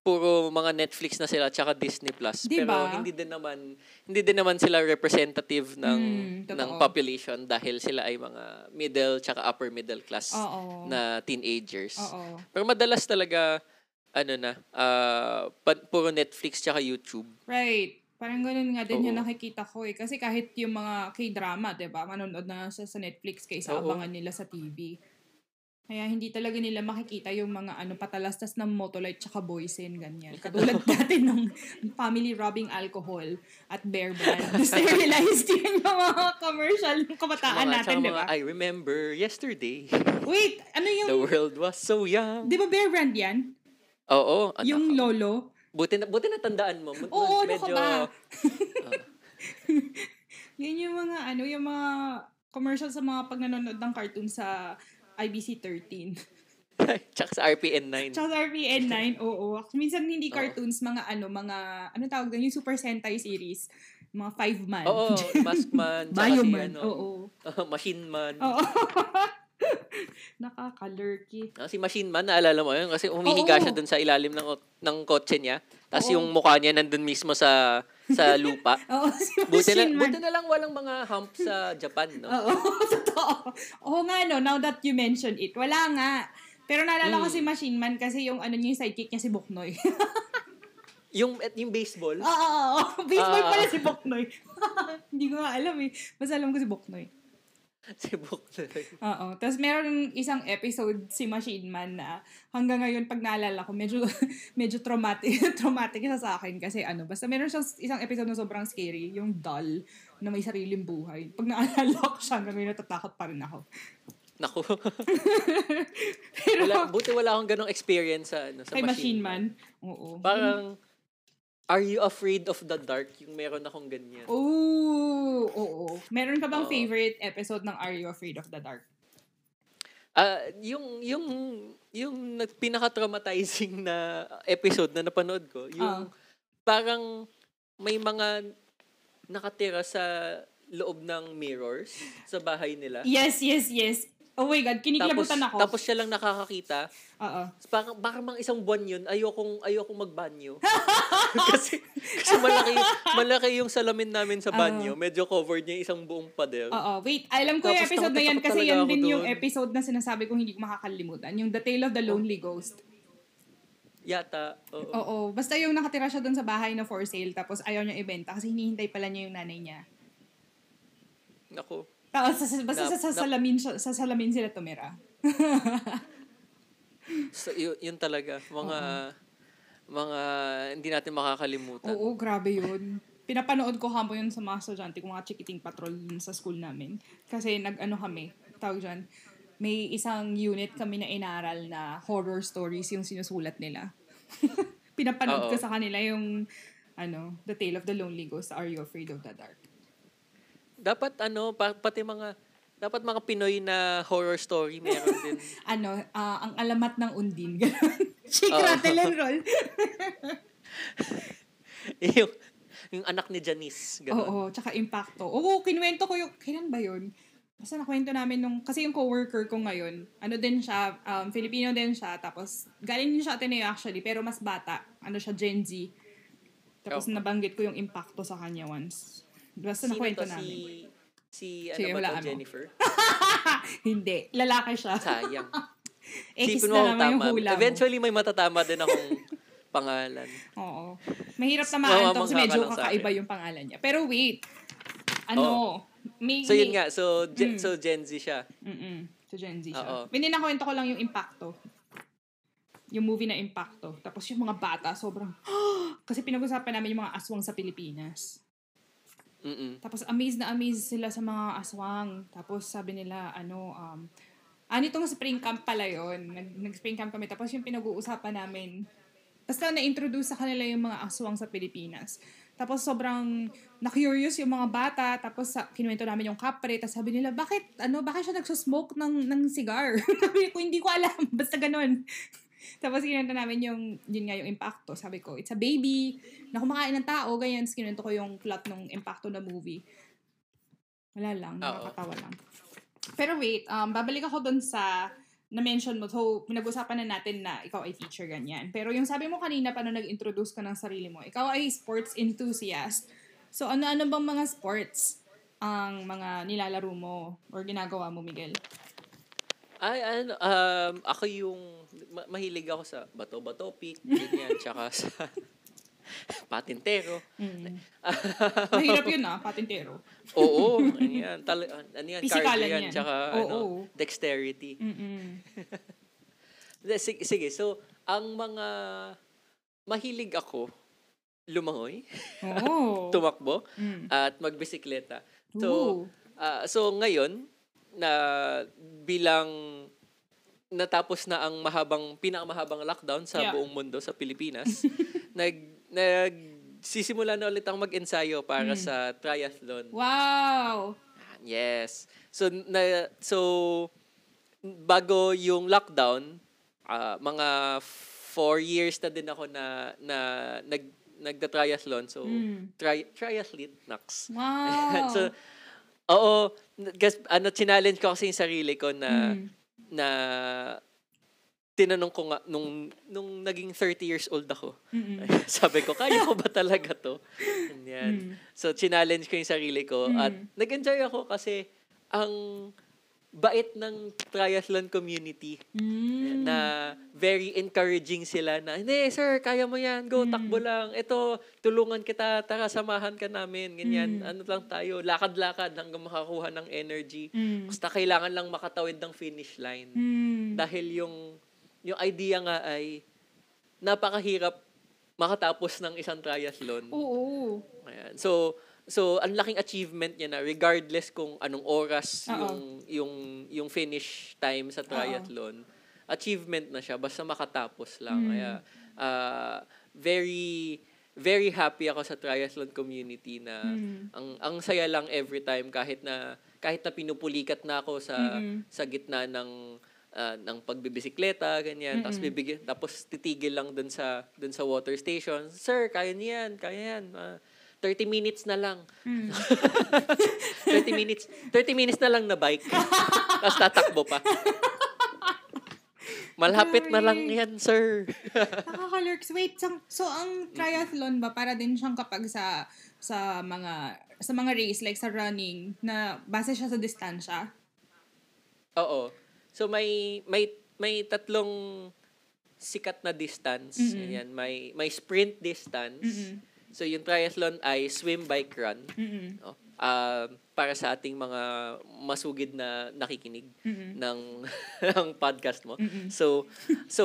puro mga Netflix na sila tsaka Disney Plus. Diba? Pero hindi din naman hindi din naman sila representative ng mm, ng population dahil sila ay mga middle tsaka upper middle class Uh-oh. na teenagers. Uh-oh. Pero madalas talaga ano na uh, puro Netflix tsaka YouTube. Right. Parang ganoon nga din Uh-oh. yung nakikita ko eh kasi kahit yung mga K-drama, 'di ba? Manonood na siya sa Netflix kaysa Uh-oh. abangan nila sa T V. Kaya hindi talaga nila makikita yung mga ano patalastas ng Motolite tsaka Boysen, ganyan. Katulad dati ng family robbing alcohol at Bear Brand. Sterilized yun yung mga commercial ng kabataan mga, natin, di ba? I remember yesterday. Wait, ano yung... The world was so young. Di ba Bear Brand yan? Oo. Ano, yung lolo. Buti na, buti na tandaan mo. But Oo, medyo, ano ka ba? uh, yun yung mga ano, yung mga commercial sa mga pag nanonood ng cartoon sa... I B C thirteen. Tsaka sa R P N nine. Tsaka sa R P N nine, oo. Minsan hindi cartoons, oo. mga ano, mga, ano tawag doon, yung Super Sentai series. Mga five-man. Oo, Maskman. Bioman, si, ano, oo. Uh, Machine Man. Oo. Nakakalurky. Si Machine Man, naalala mo yun? Kasi humihiga siya doon sa ilalim ng ng kotse niya. Tapos oo. yung mukha niya nandun mismo sa... sa lupa. Oo, si Machine Man. Buti na lang walang mga hump sa Japan, no? Oo, totoo. Oo nga, no, now that you mention it, wala nga. Pero naalala mm. ko si Machine Man kasi yung ano yung sidekick niya si Boknoy. yung yung baseball? Oo, oo, oo. Baseball uh, pala si Boknoy. Hindi ko nga alam eh. Basta alam ko si Boknoy. Si Boknoy. Oo. Tapos meron isang episode si Machine Man na hanggang ngayon pag naalala ko, medyo medyo traumatic traumatic siya sa akin kasi ano, basta meron siyang isang episode na sobrang scary, yung doll na may sariling buhay. Pag naalala ko siya, hanggang ngayon natatakot pa rin ako. Naku. Pero, wala, buti wala akong ganong experience sa, ano, sa Machine Man. Man. Oo. Parang, Are You Afraid of the Dark? Yung meron akong ganyan. Oo. Oo. Meron ka bang oh. favorite episode ng Are You Afraid of the Dark? Uh, yung, yung, yung pinaka-traumatizing na episode na napanood ko, yung uh. parang may mga nakatira sa loob ng mirrors sa bahay nila. Yes, yes, yes. Oh my God, kinikilabutan tapos, ako. Tapos siya lang nakakakita. Oo. Parang, parang mga isang buwan yun, ayokong, ayokong magbanyo. kasi kasi malaki, malaki yung salamin namin sa banyo. Uh-oh. Medyo covered niya isang buong pader. Oo, wait. Alam ko tapos yung episode na yan kasi yan din yung doon. Episode na sinasabi kong hindi ko makakalimutan. Yung The Tale of the Lonely oh. Ghost. Yata. Oo. Oo. Basta yung nakatira siya dun sa bahay na for sale tapos ayaw niya ibenta kasi hinihintay pala niya yung nanay niya. Ako. Basta sa, sa, salamin, sa salamin sila tumira. so, yun, yun talaga. Mga, uh-huh. mga hindi natin makakalimutan. Oo, grabe yun. Pinapanood ko hamo yun sa mga estudyante, kung mga chikiting patrol sa school namin. Kasi nag-ano kami, tawag dyan, may isang unit kami na inaral na horror stories yung sinusulat nila. Pinapanood ko sa kanila yung ano, The Tale of the Lonely Ghost, Are You Afraid of the Dark? Dapat ano, pati mga, dapat mga Pinoy na horror story meron din. ano, uh, ang alamat ng undin. Shake, rattle, and roll. yung, yung anak ni Janice. Ganun. Oo, tsaka Impacto. Oo, kinuwento ko yung, kailan ba yun? Basta nakwento namin nung, kasi yung coworker ko ngayon, ano din siya, um, Filipino din siya, tapos galing din siya Ateneo actually, pero mas bata. Ano siya, Gen Z. Tapos oh. nabanggit ko yung Impacto sa kanya once. Basta sino nakwento to, namin. Si, si ano Sige, ba to, Jennifer? Hindi. Lalaki siya. Sayang. X na naman tama. Yung hula eventually, mo. May matatama din akong pangalan. Oo. Mahirap tamaan to kasi medyo kakaiba yung pangalan niya. Pero wait. Ano? May, so yun may, nga. So, mm. so Gen Z siya. Mm-mm. So Gen Z siya. Mininakwento ko lang yung Impacto. Yung movie na Impacto. Tapos yung mga bata, sobrang... kasi pinag-usapan namin yung mga aswang sa Pilipinas. Mm-mm. Tapos amazed na amazed sila sa mga aswang. Tapos sabi nila, ano, um, ano itong spring camp pala yun. Nag-spring camp kami. Tapos yung pinag-uusapan namin, basta na-introduce sa kanila yung mga aswang sa Pilipinas. Tapos sobrang na-curious yung mga bata. Tapos kinuwento namin yung kapre. Tapos sabi nila, bakit, ano, bakit siya nagsosmoke ng, ng cigar? Sabi ko, hindi ko alam. Basta ganun. Tapos kinunta namin yung, yun nga yung Impacto. Sabi ko, it's a baby, na kumakain ng tao, ganyan. Tapos kinunta ko yung plot ng Impacto na movie. Wala lang, nakakatawa lang. Pero wait, um, babalik ako dun sa, na-mention mo, so pinag-usapan na natin na ikaw ay teacher, ganyan. Pero yung sabi mo kanina, paano nag-introduce ka ng sarili mo, ikaw ay sports enthusiast. So ano-ano bang mga sports ang mga nilalaro mo or ginagawa mo, Miguel? Ay, ano, um, ako yung, ma- mahilig ako sa bato-bato pick, ganyan, tsaka sa patintero. Mm. Mahirap yun ah, patintero. Oo, ano yan, tal- ano yan, cardio yan, tsaka oo, ano, oo. Dexterity. S- sige, so, ang mga, mahilig ako, lumangoy, oh. tumakbo, mm. at magbisikleta. So, uh, so ngayon, na bilang natapos na ang mahabang pinakamahabang lockdown sa yeah. buong mundo sa Pilipinas nag nagsisimula na ulit akong mag-ensayo para mm. sa triathlon. Wow. Yes. So na, so bago yung lockdown uh, mga four years na din ako na na nag nagda-triathlon. So mm. tri triathlete naks. Wow. so Oo, kasi ano challenge ko kasi yung sarili ko na mm. na tinanong ko nga, nung, nung naging thirty years old ako, mm-hmm. sabi ko, kaya ko ba talaga to? Yan. Mm. So, challenge ko yung sarili ko. Mm. At nag-enjoy ako kasi ang bait ng triathlon community mm. na very encouraging sila na, hindi, sir, kaya mo yan. Go, mm. takbo lang. Ito, tulungan kita. Tara, samahan ka namin. Ganyan. Mm. Ano lang tayo. Lakad-lakad hanggang makakuha ng energy. Mm. Basta kailangan lang makatawid ng finish line. Mm. Dahil yung yung idea nga ay napakahirap makatapos ng isang triathlon. Oo. Ayan. So, so ang laking achievement niya na regardless kung anong oras Uh-oh. yung yung yung finish time sa triathlon, Uh-oh. achievement na siya basta makatapos lang. Mm. Kaya uh, very very happy ako sa triathlon community na mm. ang ang saya lang every time kahit na kahit na pinupulikat na ako sa mm-hmm. sa gitna ng Uh, ng pagbibisikleta, ganyan. Mm-hmm. Tapos bibigyan, tapos titigil lang dun sa, dun sa water station. Sir, kaya niyan, kaya yan. Uh, thirty minutes na lang. Mm. thirty minutes. thirty minutes na lang na bike. Tapos tatakbo pa. Malapit na lang yan, sir. Nakaka-lurks. Wait, so, so ang triathlon ba, para din siyang kapag sa, sa mga, sa mga race, like sa running, na base siya sa distansya? Oo. So may may may tatlong sikat na distance. Mm-hmm. Yan, may may sprint distance. Mm-hmm. So yung triathlon ay swim, bike, run. Mm-hmm. Oh, uh, para sa ating mga masugid na nakikinig mm-hmm. ng ng podcast mo. Mm-hmm. So so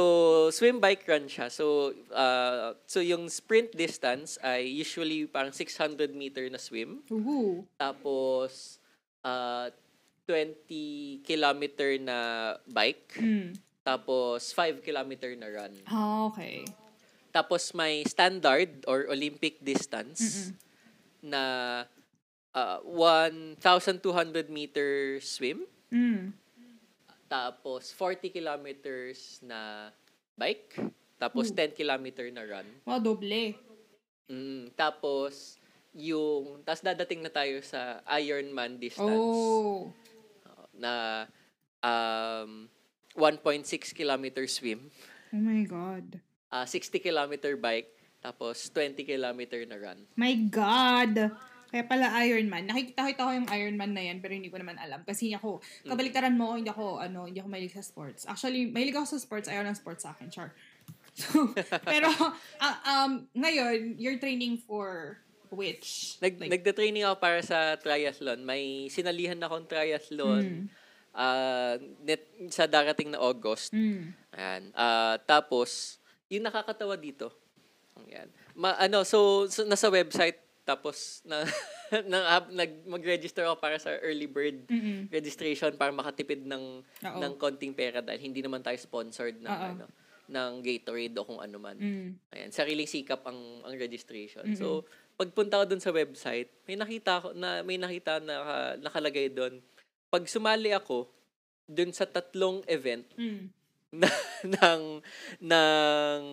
swim, bike, run siya. So uh, so yung sprint distance ay usually parang six hundred meter na swim. Ooh. Tapos uh, twenty kilometer na bike. Mm. Tapos, five kilometer na run. Oh, okay. Tapos, may standard or Olympic distance mm-hmm. na uh, twelve hundred meter swim. Mm. Tapos, forty kilometers na bike. Tapos, Ooh. ten kilometer na run. Wow, doble. Mm, tapos, yung... Tapos, dadating na tayo sa Ironman distance. Oh. Na um, one point six kilometer swim. Oh my God. Uh, sixty kilometer bike, tapos twenty kilometer na run. My God! Kaya pala Ironman. Nakikita-kita ko yung Ironman na yan, pero hindi ko naman alam. Kasi ako, kabaliktaran mo, hindi ako, ano, hindi ako mahilig sa sports. Actually, mahilig ako sa sports, ayaw ng sports sa akin, char. So, pero, uh, um, ngayon, you're training for... Which? Nag, like, nagda-training ako para sa triathlon. May sinalihan akong triathlon mm. uh, net, sa darating na August. Mm. Ayan. Uh, tapos, yung nakakatawa dito. Ayan. Ma, ano, so, so, nasa website, tapos, na, na, nag, mag-register ako para sa early bird mm-hmm. registration para makatipid ng, ng konting pera dahil hindi naman tayo sponsored ng Uh-oh. ano. ng Gatorade o kung ano man. Mm. Ayan, sariling sikap ang ang registration. Mm-hmm. So, pagpunta ko doon sa website, may nakita ako na may nakita na nakalagay doon. Pag sumali ako doon sa tatlong event mm. na, ng ng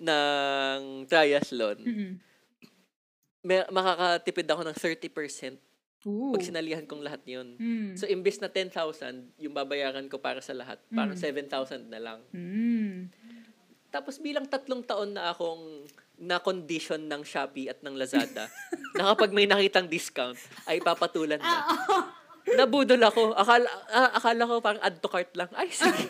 ng triathlon, mm-hmm. may, makakatipid ako ng thirty percent. Ooh. Pag sinalihan kong lahat yun. Mm. So, imbis na ten thousand, yung babayaran ko para sa lahat, mm. parang seven thousand na lang. Mm. Tapos bilang tatlong taon na akong na-condition ng Shopee at ng Lazada, na kapag may nakitang discount, ay papatulan na. Nabudol ako. Akala, ah, akala ko parang add to cart lang. Ay, sige.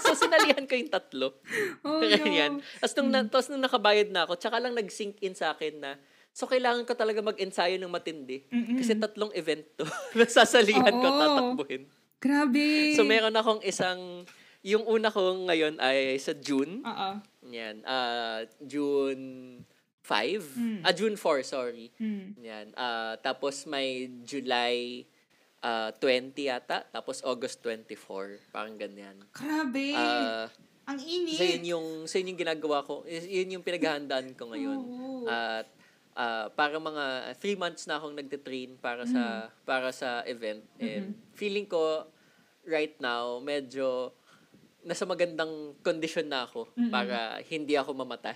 So, sinalihan ko yung tatlo. Oh, ganyan. No. Tapos nung, mm. tapos nung nakabayad na ako, tsaka lang nag-sink in sa akin na, so, kailangan ko talaga mag-ensayo ng matindi. Mm-mm. Kasi tatlong event to. Nasasalihan Oo. ko, tatakbuhin. Grabe. So, meron akong isang... Yung una ko ngayon ay sa June. Oo. Yan. Uh, June fifth. Mm. Ah, June fourth, sorry. Mm. Yan. Uh, tapos may July uh, twenty yata. Tapos August twenty-fourth. Parang ganyan. Grabe. Uh, ang init. So, yun yung, so yun yung ginagawa ko. Yun yung pinaghahandaan ko ngayon. At oh. uh, Uh, para mga three months na akong nagte-train para sa mm. para sa event and mm-hmm. feeling ko right now medyo nasa magandang condition na ako mm-hmm. para hindi ako mamatay.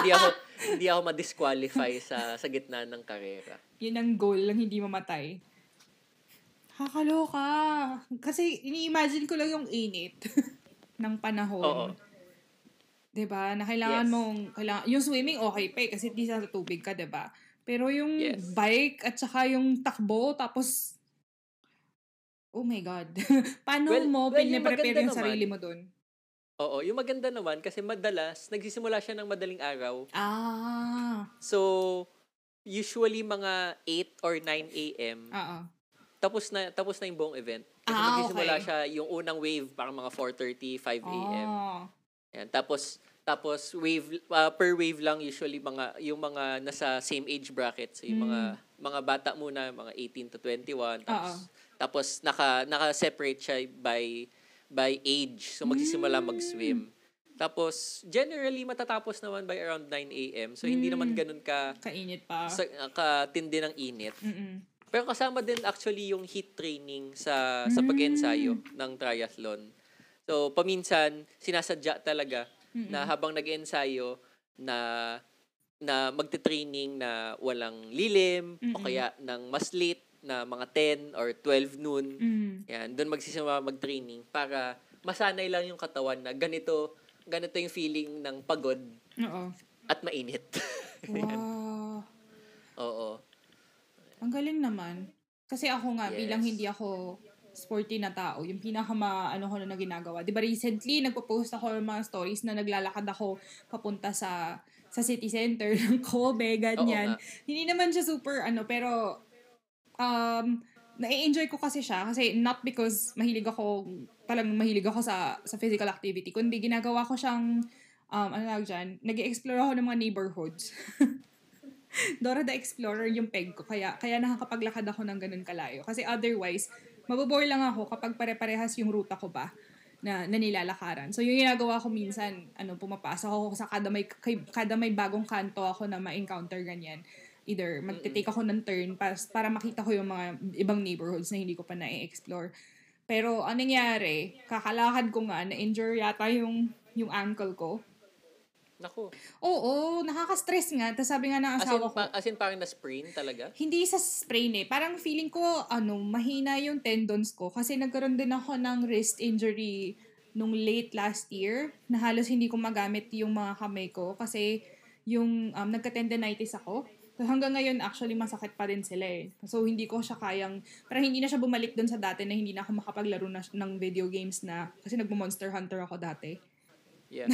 hindi ako hindi ako ma-disqualify sa sa gitna ng karera. Yun ang goal lang, hindi mamatay. Kakaloka. Kasi ini-imagine ko lang yung init. ng panahon. Oo. Diba? Na kailangan yes. mong, kailangan, yung swimming okay pa eh, kasi di sa tubig ka, diba? Pero yung yes. bike at saka yung takbo, tapos, oh my God. Paano well, mo well, piniprepare yung, yung sarili mo dun? Oo, yung maganda naman, kasi madalas, nagsisimula siya ng madaling araw. Ah. So, usually mga eight or nine a.m. Oo. Tapos na tapos na yung buong event. Kasi ah, magsisimula okay. siya yung unang wave parang mga four thirty, five a.m. Oh. Ayan, tapos tapos wave uh, per wave lang usually mga yung mga nasa same age bracket, so yung mm. mga mga bata muna, mga eighteen to twenty-one. Tapos Uh-oh. tapos naka naka-separate siya by by age. So magsisimula mm. mag-swim. Tapos generally matatapos naman by around nine a.m. So mm. hindi naman ganoon ka kainit pa. Sa, uh, katindi ng init. Mm-mm. Pero kasama din actually yung heat training sa mm. sa pag-ensayo ng triathlon. So, paminsan, sinasadya talaga Mm-mm. na habang nag-ensayo na, na magte-training na walang lilim Mm-mm. o kaya ng mas late na mga ten or twelve noon. Mm. Yan, doon magsisimula mag-training para masanay lang yung katawan na ganito, ganito yung feeling ng pagod Oo. at mainit. Wow. Oo. Ang galing naman. Kasi ako nga, yes. bilang hindi ako sporty na tao, yung pinakama, ano ko na ginagawa. Diba recently, nagpo-post ako ng mga stories na naglalakad ako papunta sa sa city center ng Kobe, ganyan. Oo, hindi naman siya super, ano, pero um, na-enjoy ko kasi siya. Kasi not because mahilig ako, talagang mahilig ako sa sa physical activity, kundi ginagawa ko siyang, um, ano lang dyan, nag-explore ako ng mga neighborhoods. Dora the Explorer yung peg ko. Kaya, kaya nakakapaglakad ako ng ganun kalayo. Kasi otherwise, mabobore lang ako kapag pare-parehas yung ruta ko ba na, na nilalakaran. So, yung ginagawa ko minsan, ano, pumapasok ako sa kada may, kay, kada may bagong kanto ako na ma-encounter ganyan. Either mag-take ako ng turn para, para makita ko yung mga ibang neighborhoods na hindi ko pa na-explore. Pero, anong nangyari? Kakalakad ko nga, na-injure yata yung, yung ankle ko. Naku. Oo, nakaka-stress nga. Tapos sabi nga ng asawa as in, ko. Pa, as in parang na-sprain talaga? Hindi sa sprain eh. Parang feeling ko, ano, mahina yung tendons ko. Kasi nagkaroon din ako ng wrist injury nung late last year. Na halos hindi ko magamit yung mga kamay ko. Kasi yung um, nagka-tendinitis ako. So hanggang ngayon, actually, masakit pa rin sila eh. So hindi ko siya kayang, parang hindi na siya bumalik dun sa dati na hindi na ako makapaglaro na, ng video games na, kasi nag-monster hunter ako dati. Yeah.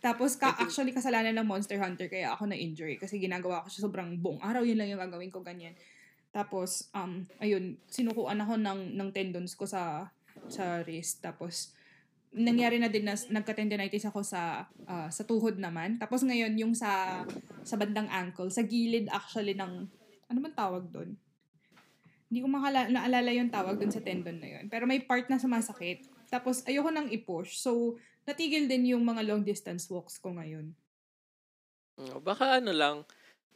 Tapos ka actually kasalanan ng Monster Hunter kaya ako na injury kasi ginagawa ko siya sobrang buong araw, yun lang yung gagawin ko ganyan. Tapos um ayun, sinukuan ako ng ng tendons ko sa sa wrist. Tapos nangyari na din na nagka-tendinitis ako sa uh, sa tuhod naman. Tapos ngayon yung sa sa bandang ankle, sa gilid actually ng ano man tawag doon. Hindi ko makala- naalala yung tawag doon sa tendon na yun. Pero may part na sumasakit. Tapos ayoko nang i-push. So natigil din yung mga long distance walks ko ngayon. Baka ano lang,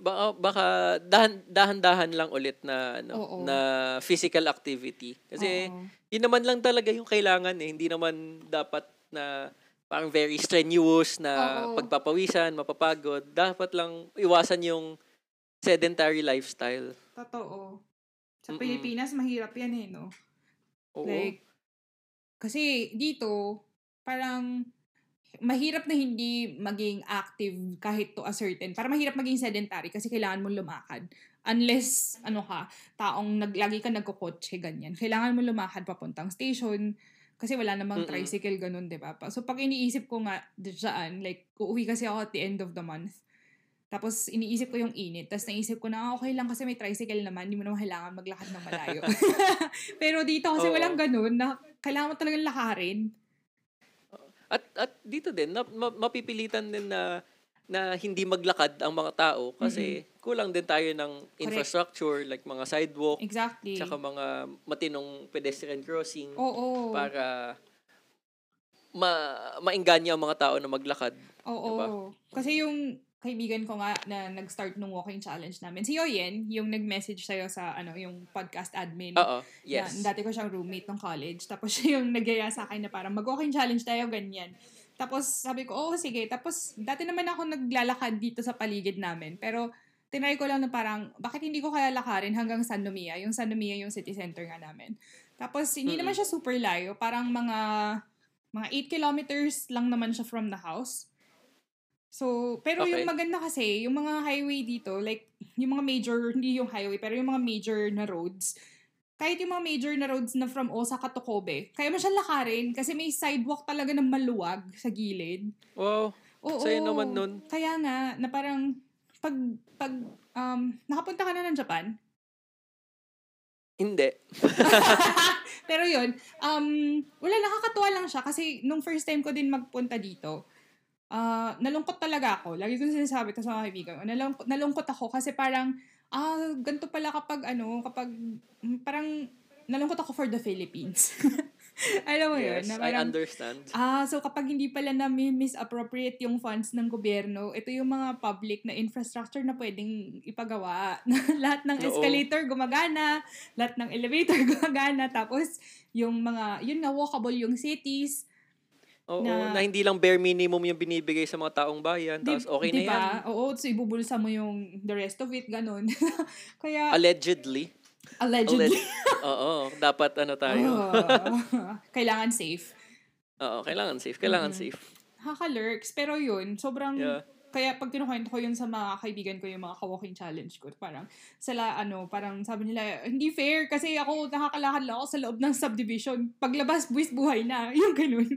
baka, baka dahan, dahan-dahan lang ulit na ano, na physical activity. Kasi Oo. yun naman lang talaga yung kailangan eh. Hindi naman dapat na parang very strenuous na Oo. pagpapawisan, mapapagod. Dapat lang iwasan yung sedentary lifestyle. Totoo. Sa Mm-mm. Pilipinas, mahirap yan eh, no? Oo. Like, kasi dito, parang mahirap na hindi maging active kahit to a certain. Parang mahirap maging sedentary kasi kailangan mong lumakad. Unless, ano ka, taong nag, lagi ka nagkukotse, ganyan. Kailangan mong lumakad papuntang station kasi wala namang Mm-mm. tricycle, ganun, diba? So, pag iniisip ko nga dyan, like, uuwi kasi ako at the end of the month. Tapos, iniisip ko yung init. Tapos, naisip ko na, okay lang kasi may tricycle naman. Hindi mo naman kailangan maglakad ng malayo. Pero dito, kasi Oo. walang ganun, na kailangan mo talagang lakarin. At at dito din na, mapipilitan din na na hindi maglakad ang mga tao kasi mm-hmm. kulang din tayo ng infrastructure Correct. like mga sidewalk exactly. tsaka mga matinong pedestrian crossing Oo. para ma maingganyo ang mga tao na maglakad. Oo. Diba? Kasi yung kaibigan ko nga na nag-start nung walking challenge namin, si Yoyen, yung nag-message sa'yo sa ano yung podcast admin. Oo, yes. Na, dati ko siyang roommate nung college. Tapos siya yung nagyaya sa akin na parang mag-walking challenge tayo, ganyan. Tapos sabi ko, oo, sige. Tapos dati naman ako naglalakad dito sa paligid namin. Pero tinry ko lang na parang, bakit hindi ko kaya lakarin hanggang San-nomiya? Yung San-nomiya yung city center nga namin. Tapos hindi mm-hmm. naman siya super layo. Parang mga Mga eight kilometers lang naman siya from the house. So, pero okay. Yung maganda kasi, yung mga highway dito, like, yung mga major, hindi yung highway, pero yung mga major na roads, kahit yung mga major na roads na from Osaka to Kobe, kaya mo siyang lakarin kasi may sidewalk talaga na maluwag sa gilid. Wow. Oo, sa'yo naman nun. Kaya nga, na parang, pag, pag, um, nakapunta ka na ng Japan? Hindi. Pero yun, um, wala, nakakatuwa lang siya kasi nung first time ko din magpunta dito, Uh, nalungkot talaga ako. Lagi ko sinasabi ito sa mga kaibigan. Nalungkot, nalungkot ako kasi parang, ah, ganito pala kapag ano, kapag, parang, nalungkot ako for the Philippines. Alam mo yes, yun? Na parang, I understand. Ah, so kapag hindi pala na misappropriate yung funds ng gobyerno, ito yung mga public na infrastructure na pwedeng ipagawa. Lahat ng escalator gumagana, lahat ng elevator gumagana, tapos, yung mga, yun nga, walkable yung cities, Oo, na, na hindi lang bare minimum yung binibigay sa mga taong bayan. Tapos okay diba? Na yan. Oo, so ibubulsa mo yung the rest of it, ganun. Kaya, allegedly. Allegedly. Alleg- Oo, dapat ano tayo. Oh, kailangan safe. Oo, kailangan safe. Kailangan mm-hmm. safe. Haka-lurks, pero yun, sobrang... Yeah. Kaya pag kinukwento ko yun sa mga kaibigan ko, yung mga ka-walking challenge ko, parang, sala, ano, parang sabi nila, hindi fair kasi ako nakakalakad lang ako sa loob ng subdivision. Paglabas, buwis buhay na. Yung ganun.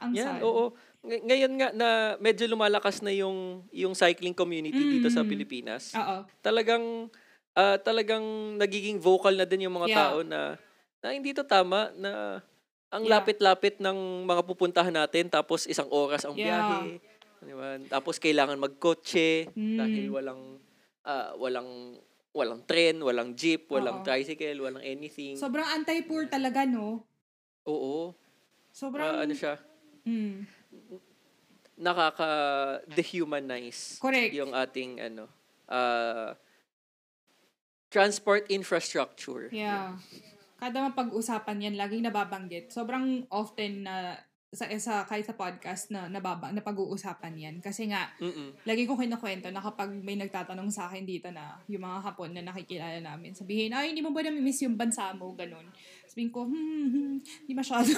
Ang yeah, sad. Oo. Ng- ngayon nga na medyo lumalakas na yung yung cycling community mm. dito sa Pilipinas. Uh-oh. Talagang uh, talagang nagiging vocal na din yung mga yeah. tao na na hindi to tama na ang yeah. lapit-lapit ng mga pupuntahan natin tapos isang oras ang yeah. biyahe. Diba? Tapos kailangan magkotse mm. dahil walang uh, walang walang tren, walang jeep, walang Uh-oh. tricycle, walang anything. Sobrang anti-poor talaga no. Oo. Sobrang uh, ano siya? Mm. Nakaka-dehumanize correct yung ating ano uh, transport infrastructure. Yeah. Kada mapag-usapan yan, laging nababanggit. Sobrang often na uh, sa, sa kahit sa podcast na nababa, napag-uusapan yan. Kasi nga, mm-mm. lagi kong kinukwento na kapag may nagtatanong sa akin dito na yung mga Hapon na nakikilala namin, sabihin, ay, hindi mo ba nami-miss yung bansa mo? Ganun. Sabihin ko, hmm, hindi masyado.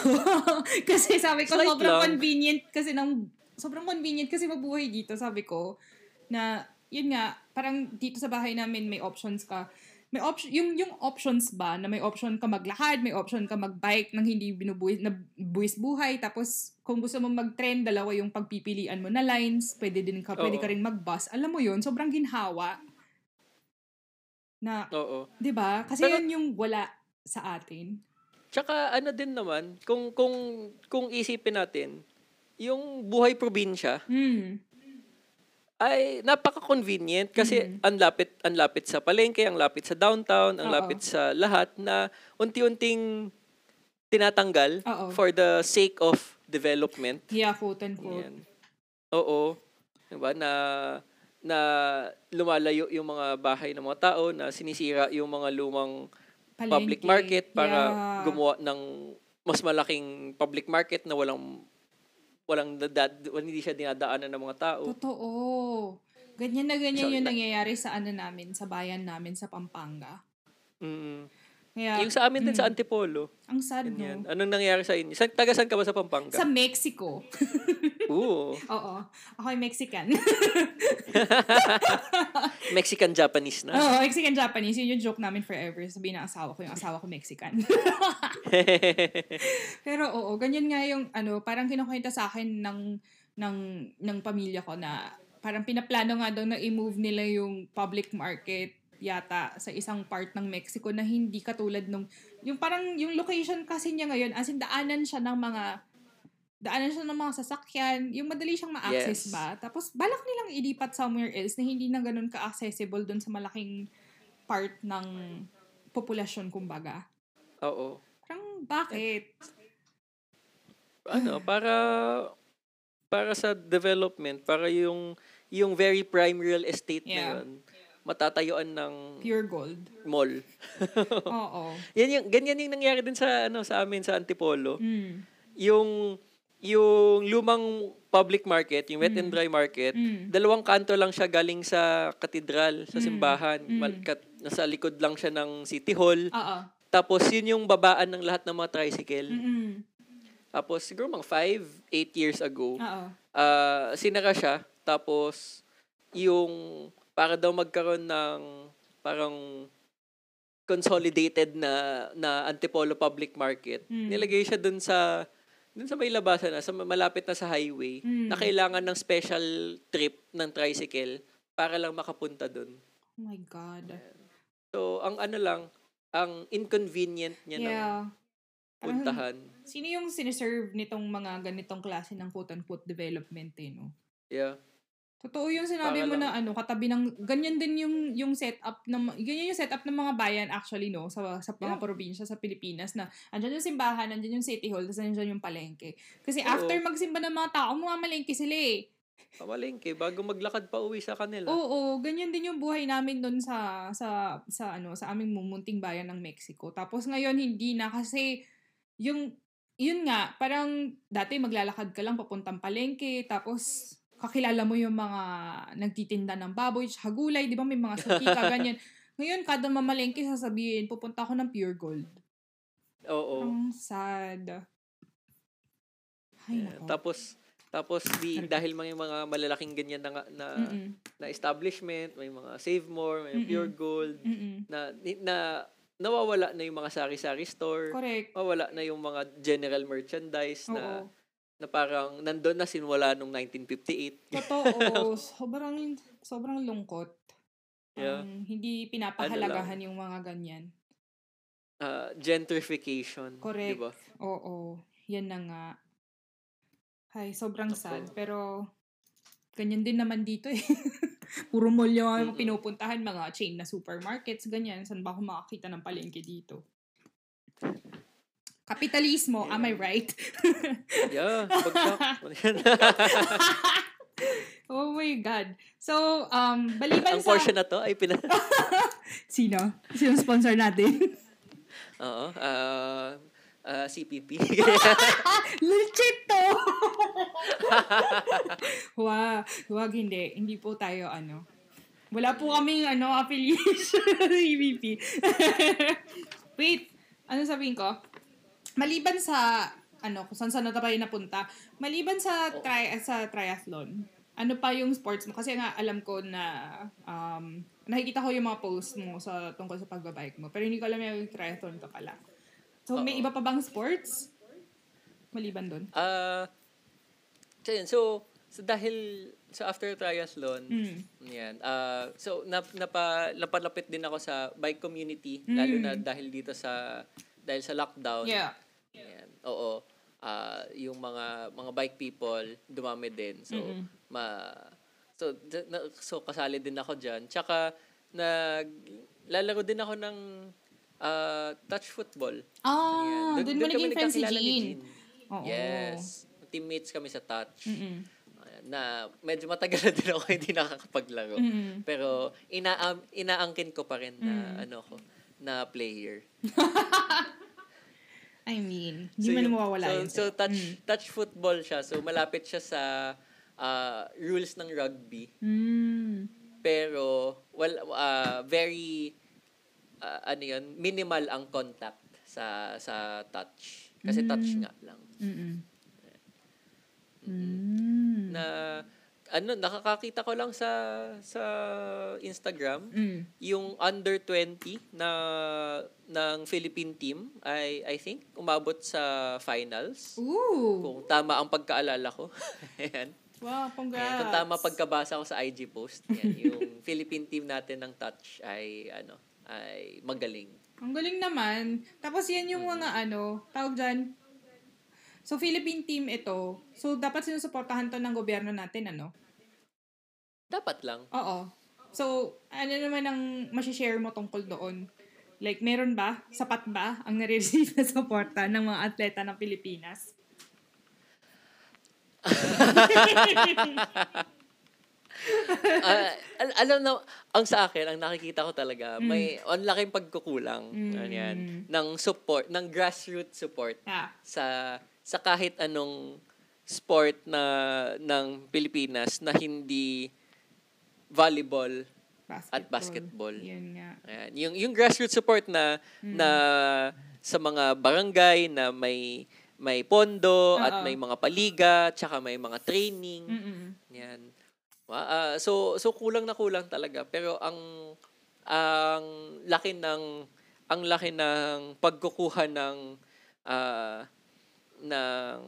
Kasi sabi ko, Slight sobrang lang. convenient kasi nang, sobrang convenient kasi mabuhay dito, sabi ko, na, yun nga, parang dito sa bahay namin may options ka. May option yung yung options ba na may option ka maglakad, may option ka magbike nang hindi binubuhis na buwis buhay, tapos kung gusto mong mag-train, dalawa yung pagpipilian mo na lines, pwede din ka, pwede ka ring mag-bus. Alam mo yun, sobrang ginhawa. Na, oo. 'Di ba? Kasi pero, yun yung wala sa atin. Tsaka ano din naman, kung kung kung isipin natin, yung buhay probinsya. Mm. Ay napaka-convenient kasi mm-hmm. ang lapit ang lapit sa palengke, ang lapit sa downtown, ang Uh-oh. lapit sa lahat na unti-unting tinatanggal Uh-oh. for the sake of development. Yeah, quote unquote. Yan. Oo. Diba? Na, na lumalayo yung mga bahay ng mga tao, na sinisira yung mga lumang palengke. Public market para yeah. gumawa ng mas malaking public market na walang walang dadad, hindi siya dinadaanan ng mga tao. Totoo. Ganyan na ganyan so, yung nangyayari sa ano namin, sa bayan namin, sa Pampanga. Mm. Kaya, yung sa amin mm. din sa Antipolo. Ang sad, ganyan. No? Anong nangyayari sa inyo? Sa, taga saan ka ba sa Pampanga? Sa Mexico. Oo. Oo. Ako'y Mexican. Mexican-Japanese na. Oo, Mexican-Japanese. Yun yung joke namin forever. Sabihin na asawa ko, yung asawa ko Mexican. Pero oo, ganyan nga yung ano, parang kinukwenta sa akin ng, ng, ng pamilya ko na parang pinaplano nga daw na i-move nila yung public market yata sa isang part ng Mexico na hindi katulad nung, yung parang yung location kasi niya ngayon, as in daanan siya ng mga daanan siya ng mga sasakyan, yung madali siyang ma-access yes. ba? Tapos, balak nilang ilipat somewhere else na hindi na ganun ka-accessible dun sa malaking part ng populasyon, kumbaga. Oo. Parang, bakit? Ano, para para sa development, para yung yung very prime real estate yeah. na yun, matatayuan ng pure gold mall. Oo. Yan yung, ganyan yung nangyari din sa, ano, sa amin, sa Antipolo. Mm. Yung yung lumang public market, yung wet mm. and dry market, mm. dalawang kanto lang siya galing sa katedral, sa mm. simbahan. Mm. Kat, nasa likod lang siya ng City Hall. Uh-oh. Tapos yun yung babaan ng lahat ng mga tricycle. Mm-mm. Tapos siguro mga five, eight years ago, uh, sinara siya. Tapos yung para daw magkaroon ng parang consolidated na na Antipolo public market, mm. nilagay siya dun sa dun sa may labasan na, sa malapit na sa highway, mm. na kailangan ng special trip ng tricycle para lang makapunta dun. Oh my God. Yeah. So, ang ano lang, ang inconvenient niya yeah. ng puntahan. Um, sino yung siniserve nitong mga ganitong klase ng quote-unquote development eh, no? Yeah. Totoo yung sinabi para mo lang. Na ano, katabi ng, ganyan din yung, yung setup ng, ganyan yung setup ng mga bayan actually, no? Sa, sa mga yeah. probinsya sa Pilipinas na, andyan yung simbahan, andyan yung city hall, tapos andyan yung palengke. Kasi oo. After magsimba ng mga tao, mamalengke sila eh. Pamalengke, bago maglakad pa uwi sa kanila. Oo, oo, ganyan din yung buhay namin doon sa, sa, sa, ano, sa aming mumunting bayan ng Mexico. Tapos ngayon, hindi na kasi yung, yun nga, parang dati maglalakad ka lang papuntang palengke, tapos kakilala mo yung mga nagtitinda ng baboy, hagulay, di ba may mga sutika, ganyan. Ngayon, kada mamalengke, sasabihin, pupunta ako ng Pure Gold. Oo. Ang sad. Ay, yeah, tapos, Tapos, di, dahil mga mga malalaking ganyan na na, na establishment, may mga Save More, may Mm-mm. Pure Gold, Mm-mm. na na nawawala na yung mga sari-sari store. Correct. Nawawala na yung mga general merchandise Oo. na na parang nandoon na sinwala nung nineteen fifty-eight. Totoo. sobrang sobrang lungkot. Yeah. Um, hindi pinapahalagahan ano yung mga ganyan. Uh, gentrification. Correct. Diba? Oo. Yan na nga. Ay, sobrang sad. Pero, ganyan din naman dito eh. Puro mall yung mga pinupuntahan, mga chain na supermarkets, ganyan. Saan ba ako makakita ng palengke dito? Kapitalismo, yeah. am I right? yeah, bagsak. Oh my God. So, um, baliban sa... Ang portion na to ay pina... Sino? Sino sponsor natin? Oo. Ah... Uh... Uh, C P P. Legit to! Huwag, huwag hindi. Hindi po tayo, ano. Wala po kaming, ano, affiliation ng C P P. Wait, ano sabihin ko? Maliban sa, ano, kung saan-saan na tayo napunta, maliban sa, tri- sa triathlon, ano pa yung sports mo? Kasi nga, alam ko na, um, nakikita ko yung mga posts mo sa tungkol sa pagbabike mo, pero hindi ko alam yung triathlon ka pala. So, Uh-oh. may iba pa bang sports? Maliban doon? Ah, uh, so, so, so, dahil, so, after triathlon, mm. yan, uh, so, nap, napa, napalapit din ako sa bike community, mm. lalo na dahil dito sa, dahil sa lockdown. Yeah. Yan, oo. Uh, yung mga, mga bike people, dumami din. So, mm-hmm. ma, so, na, so, kasali din ako dyan. Tsaka, nag, lalaro din ako ng, Uh, touch football. Ah, doon mo naging friends si Jean. Oo. Yes. Teammates kami sa touch. Mm-mm. Na medyo matagal na din ako hindi nakakapaglaro. Mm-mm. Pero ina- inaangkin ko pa rin na mm. ano ko, na player. I mean, hindi so, man mawawala so, yun. So, so touch mm. touch football siya. So malapit siya sa uh, rules ng rugby. Mm. Pero well uh, very Uh, ano yun, minimal ang contact sa sa touch. Kasi mm. touch nga lang. Mm-mm. Mm. Na, ano, nakakakita ko lang sa sa Instagram, mm. yung under twenty na ng Philippine team, I, I think, umabot sa finals. Ooh. Kung tama ang pagkaalala ko. Ayan. Wow, congrats. Ayan, kung tama pagkabasa ko sa I G post, yan, yung Philippine team natin ng touch ay, ano, ay magaling. Ang galing naman. Tapos yan yung mga mm. ano, tawag dyan. So, Philippine team ito. So, dapat sinusuportahan to ng gobyerno natin, ano? Dapat lang. Oo. So, ano naman ang masishare mo tungkol doon? Like, meron ba? Sapat ba ang nare-receive na suporta ng mga atleta ng Pilipinas? uh, al- alam na, ang sa akin, ang nakikita ko talaga, mm. may ang laking pagkukulang mm. yan, ng support, ng grassroots support ah. sa sa kahit anong sport na ng Pilipinas na hindi volleyball basketball. At basketball. Yan nga. Ayan, yung yung grassroots support na mm. na sa mga barangay na may may pondo, uh-oh, at may mga paliga, tsaka may mga training. Mm-mm. Yan. Uh, so so kulang na kulang talaga, pero ang ang laki ng ang laki ng pagkukuha ng uh, ng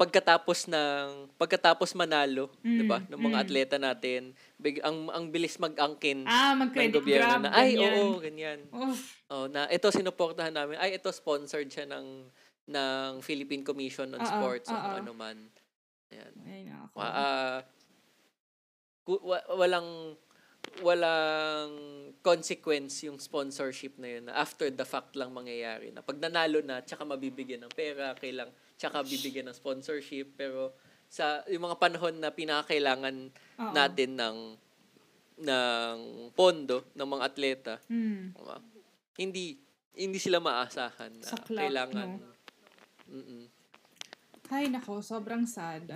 pagkatapos ng pagkatapos manalo, mm, 'di ba? Ng mga mm. atleta natin, big, ang ang bilis mag-angkin. Ah, mag-credit grab na. Ay, ganyan. oo, ganyan. Oof. Oh, na ito sinuportahan namin. Ay, ito sponsored siya ng ng Philippine Commission on uh-oh, Sports o ano man. Ayun. Ay, nako. Uh, walang walang consequence yung sponsorship na yun. After the fact lang mangyayari na. Pag nanalo na, tsaka mabibigyan ng pera, kailang tsaka bibigyan ng sponsorship, pero sa yung mga panahon na pinakailangan uh-oh, natin ng ng pondo ng mga atleta, mm, uh, hindi hindi sila maasahan na club, kailangan. No? Ay, nako, sobrang sad.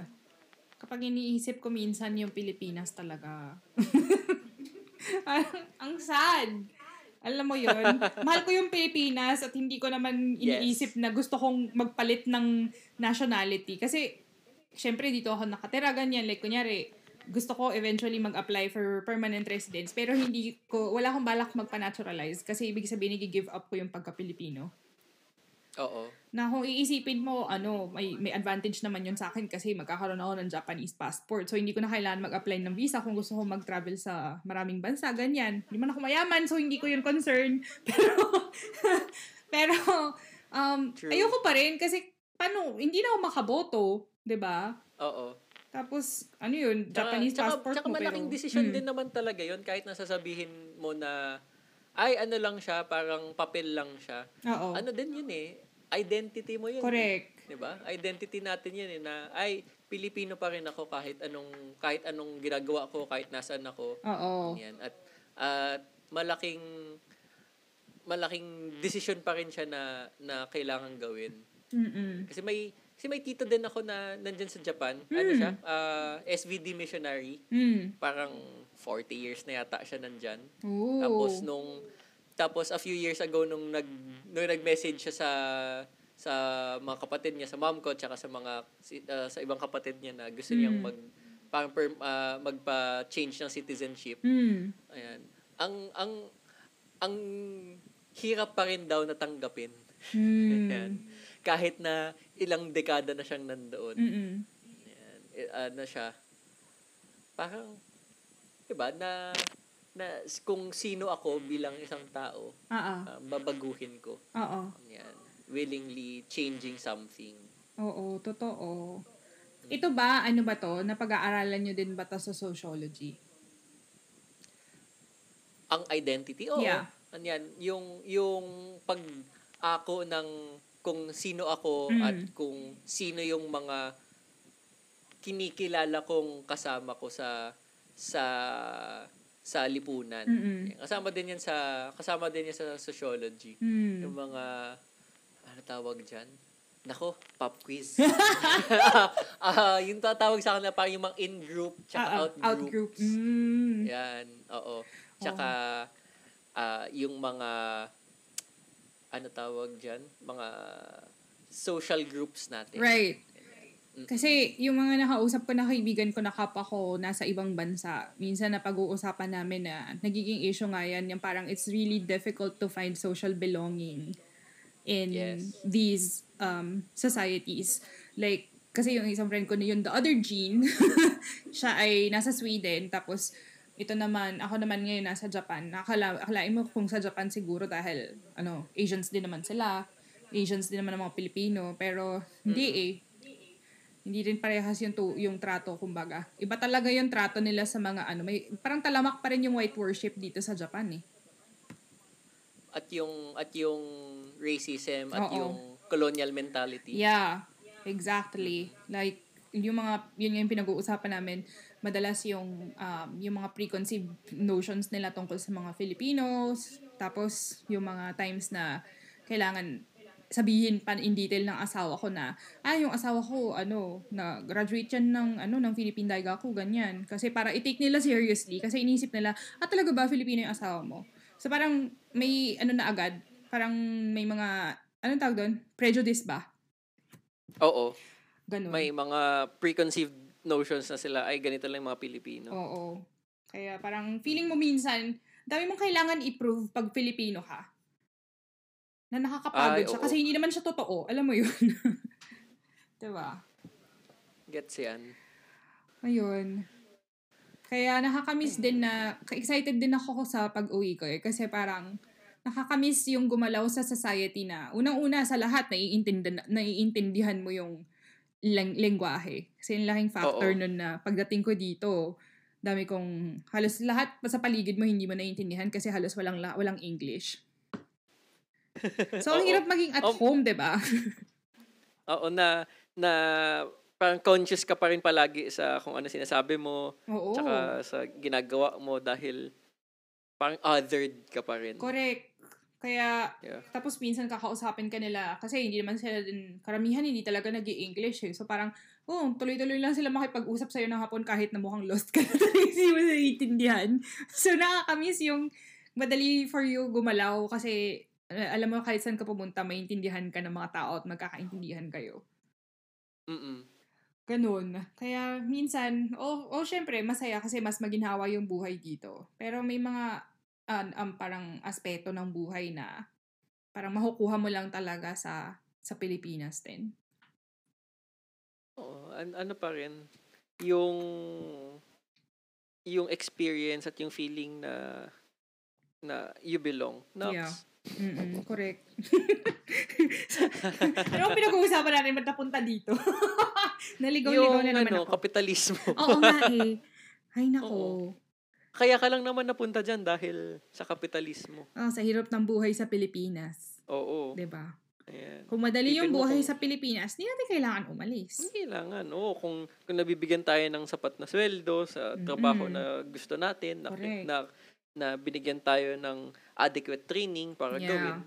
Kapag iniisip ko minsan yung Pilipinas talaga. ang, ang sad. Alam mo yun? Mahal ko yung Pilipinas at hindi ko naman iniisip yes. na gusto kong magpalit ng nationality. Kasi, syempre, dito ako nakatira, ganyan. Like, kunyari, gusto ko eventually mag-apply for permanent residence. Pero hindi ko, wala akong balak magpa-naturalize. Kasi ibig sabihin, nag-give up ko yung pagka-Pilipino. Oo. Na kung iisipin mo, ano, may, may advantage naman yun sa akin kasi magkakaroon ako ng Japanese passport. So, hindi ko na kailangan mag-apply ng visa kung gusto kong mag-travel sa maraming bansa, ganyan. Hindi man ako mayaman, so hindi ko yun concern. Pero, pero, um, true, ayoko pa rin kasi, paano, hindi na ako makaboto, diba? Oo. Tapos, ano yun, tsaka, Japanese tsaka, passport tsaka mo. Tsaka malaking pero, decision hmm. din naman talaga yun kahit nasasabihin mo na, ay, ano lang siya, parang papel lang siya. Oo. Ano din yun eh. Identity mo yun. Correct. Eh. Diba? Identity natin yun eh na, ay, Pilipino pa rin ako kahit anong, kahit anong ginagawa ko, kahit nasaan ako. Oo. Yan. At, at malaking, malaking decision pa rin siya na, na kailangan gawin. Mm-mm. Kasi may, kasi may tito din ako na nandyan sa Japan. Mm. Ano siya? Uh, S V D missionary. Mm. Parang, forty years na yata siya nandyan. Ooh. Tapos nung tapos a few years ago nung nag nung nag-message siya sa sa mga kapatid niya, sa mom ko, tsaka sa mga uh, sa ibang kapatid niya na gusto mm. niyang mag parang per, uh, magpa-change ng citizenship. Mm. Ayan. Ang ang ang hirap pa rin daw na tanggapin. Mm. Ayan. Kahit na ilang dekada na siyang nandoon. Mm. Ayan. Uh, na siya. Parang diba, na, na kung sino ako bilang isang tao, uh, babaguhin ko. Oo. Yan. Willingly changing something. Oo, totoo. Ito ba, ano ba to? Napag-aaralan nyo din ba to sa sociology? Ang identity? Oo. Yeah. Yan, yung, yung pag-ako ng kung sino ako mm. at kung sino yung mga kinikilala kong kasama ko sa sa sa lipunan. Mm-hmm. Kasama din yan sa kasama din yan sa sociology. Mm. Yung mga ano tawag diyan? Nako, pop quiz. Ah, uh, yung tatawag sa akin na parang yung mga in-group, tsaka uh, out-group. out-group. Mm. Yan, oo. Tsaka oh. uh, yung mga ano tawag diyan? Mga social groups natin. Right. Kasi yung mga nakausap ko na kaibigan ko na kapa ko nasa ibang bansa, minsan na pag-uusapan namin na nagiging issue nga yan, yung parang it's really difficult to find social belonging in yes. these um, societies. Like, kasi yung isang friend ko na yun, the other Jean, siya ay nasa Sweden, tapos ito naman, ako naman ngayon nasa Japan. Akala, akalain mo kung sa Japan siguro dahil, ano, Asians din naman sila, Asians din naman ang mga Pilipino, pero hindi mm. eh. Hindi rin parehas yung, to, yung trato, kumbaga. Iba talaga yung trato nila sa mga ano. May, parang talamak pa rin yung white worship dito sa Japan eh. At yung, at yung racism, at oo. Yung colonial mentality. Yeah, exactly. Like, yung mga, yun yung pinag-uusapan namin, madalas yung, um, yung mga preconceived notions nila tungkol sa mga Filipinos. Tapos, yung mga times na kailangan sabihin pa in detail ng asawa ko na, ah, yung asawa ko, ano, na graduate yan ng, ano, ng Philippine Daiga ko, ganyan. Kasi para i-take nila seriously. Kasi inisip nila, ah, talaga ba Filipino yung asawa mo? So, parang may, ano na agad, parang may mga, anong tawag doon? Prejudice ba? Oo. Ganun. May mga preconceived notions na sila, ay ganito lang yung mga Pilipino. Oo. Kaya parang feeling mo minsan, dami mong kailangan i-prove pag Pilipino ka. Na nakakapagod ay, siya. Oo. Kasi hindi naman siya totoo. Alam mo yun. Diba? Gets yan. Ayun. Kaya nakakamiss din na, excited din ako sa pag-uwi ko eh. Kasi parang, nakakamiss yung gumalaw sa society na, unang-una sa lahat, naiintindihan, naiintindihan mo yung ling- lingwahe. Kasi yung laking factor Oo. nun na, pagdating ko dito, dami kong, halos lahat sa paligid mo, hindi mo naiintindihan kasi halos walang walang English. So, ang hirap maging at Oo. home, diba? Oo, na, na, parang conscious ka pa rin palagi sa kung ano sinasabi mo, Oo. tsaka sa ginagawa mo dahil parang othered ka pa rin. Correct. Kaya, yeah. tapos minsan kakausapin ka nila kasi hindi naman sila din, karamihan hindi talaga nag-i-English eh. So parang, oh, tuloy-tuloy lang sila makipag-usap sa'yo ng hapon kahit na mukhang lost ka na talaga hindi mo naiintindihan. So nakakamiss yung madali for you gumalaw kasi alam mo kahit saan ka pumunta, maintindihan ka ng mga tao at magkakaintindihan kayo. Mm-mm. Ganun. Kaya minsan, oh, oh syempre, masaya kasi mas maginhawa yung buhay dito. Pero may mga uh, um, parang aspeto ng buhay na parang makukuha mo lang talaga sa sa Pilipinas din. Oo, oh, an- ano pa rin, yung yung experience at yung feeling na na you belong. No? Yeah. Mm-mm, correct. Pero pinag-uusapan natin, ba't napunta dito? Naligaw-ligaw na naman ano, ako. Yung kapitalismo. Oo nga eh. Ay nako. Oo. Kaya ka lang naman napunta dyan dahil sa kapitalismo. Oh, sa hirap ng buhay sa Pilipinas. Oo. Diba? Ayan. Kung madali Ipin yung buhay kung... sa Pilipinas, hindi natin kailangan umalis. Hindi kailangan. Oo, kung, kung nabibigyan tayo ng sapat na sweldo sa trabaho mm-hmm. na gusto natin, correct. na, na na binigyan tayo ng adequate training para yeah. gawin,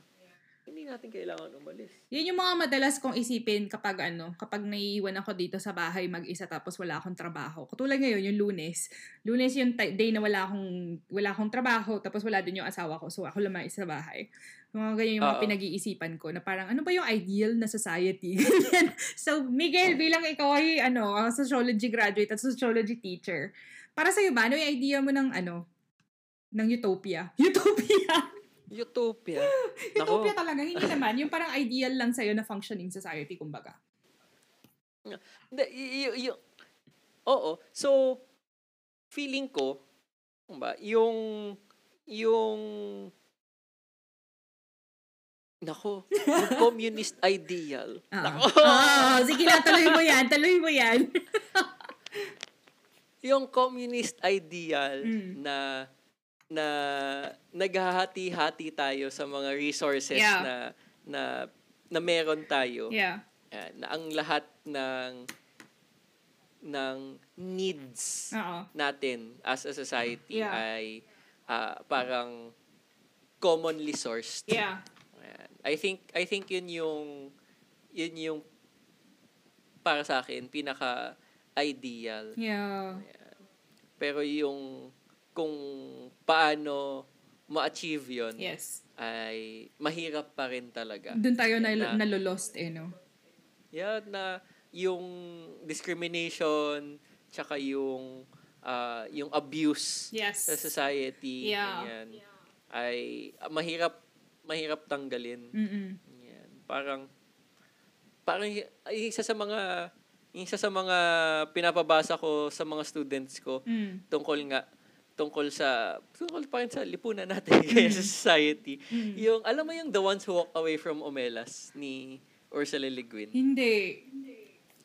hindi natin kailangan umalis. Yan yung mga madalas kong isipin kapag ano, kapag naiiwan ako dito sa bahay mag-isa tapos wala akong trabaho. Katulad ngayon, yung Lunes. Lunes yung day na wala akong, wala akong trabaho tapos wala din yung asawa ko. So ako lang mag-isa sa bahay. Mga ganyan yung mga pinag-iisipan ko na parang ano ba yung ideal na society? So Miguel, bilang ikaw ay ano, sociology graduate at sociology teacher, para sa'yo ba, ano yung idea mo ng ano, ng utopia. Utopia! Utopia? Utopia talaga. Hindi naman. Yung parang ideal lang sa'yo na functioning society, kumbaga. Y- y- y- Oo. So, feeling ko, kumbaga, yung, yung, nako, yung communist ideal. Oo. Nako. Oo. Sige na, tuloy mo yan. Tuloy mo yan. Yung communist ideal mm. na na naghahati-hati tayo sa mga resources yeah. na na na meron tayo. Yeah. Uh, na ang lahat ng ng needs Uh-oh. natin as a society yeah. ay uh, parang commonly sourced. Yeah. Uh, I think I think yun yung yun yung para sa akin pinaka ideal. Yeah. Uh, pero yung kung paano ma-achieve yun, yes. ay mahirap pa rin talaga. Doon tayo na, na, nalolost eh, no? Yeah, na yung discrimination, tsaka yung, uh, yung abuse yes. sa society, yeah. ganyan, yeah. ay uh, mahirap, mahirap tanggalin. Yan. Parang, parang isa sa mga, isa sa mga pinapabasa ko sa mga students ko, mm. tungkol nga, tungkol sa, tungkol pa rin sa lipunan natin kaya sa society. Mm. Yung, alam mo yung The Ones Who Walk Away from Omelas ni Ursula Le Guin? Hindi.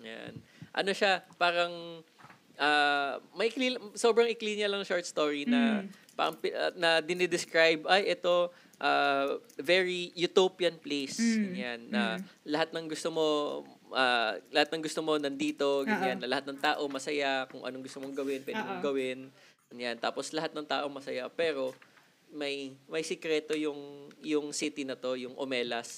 Yan. Ano siya, parang, uh, may ikli, sobrang ikli niya lang short story na, mm. parang, uh, na dinidescribe, ay, ito, uh, very utopian place. Mm. Yan. Na mm. lahat ng gusto mo, uh, lahat ng gusto mo nandito, ganyan. Lahat ng tao masaya, kung anong gusto mong gawin, pwede mong gawin. Yan. Tapos lahat ng tao masaya pero may may sikreto yung yung city na to, yung Omelas.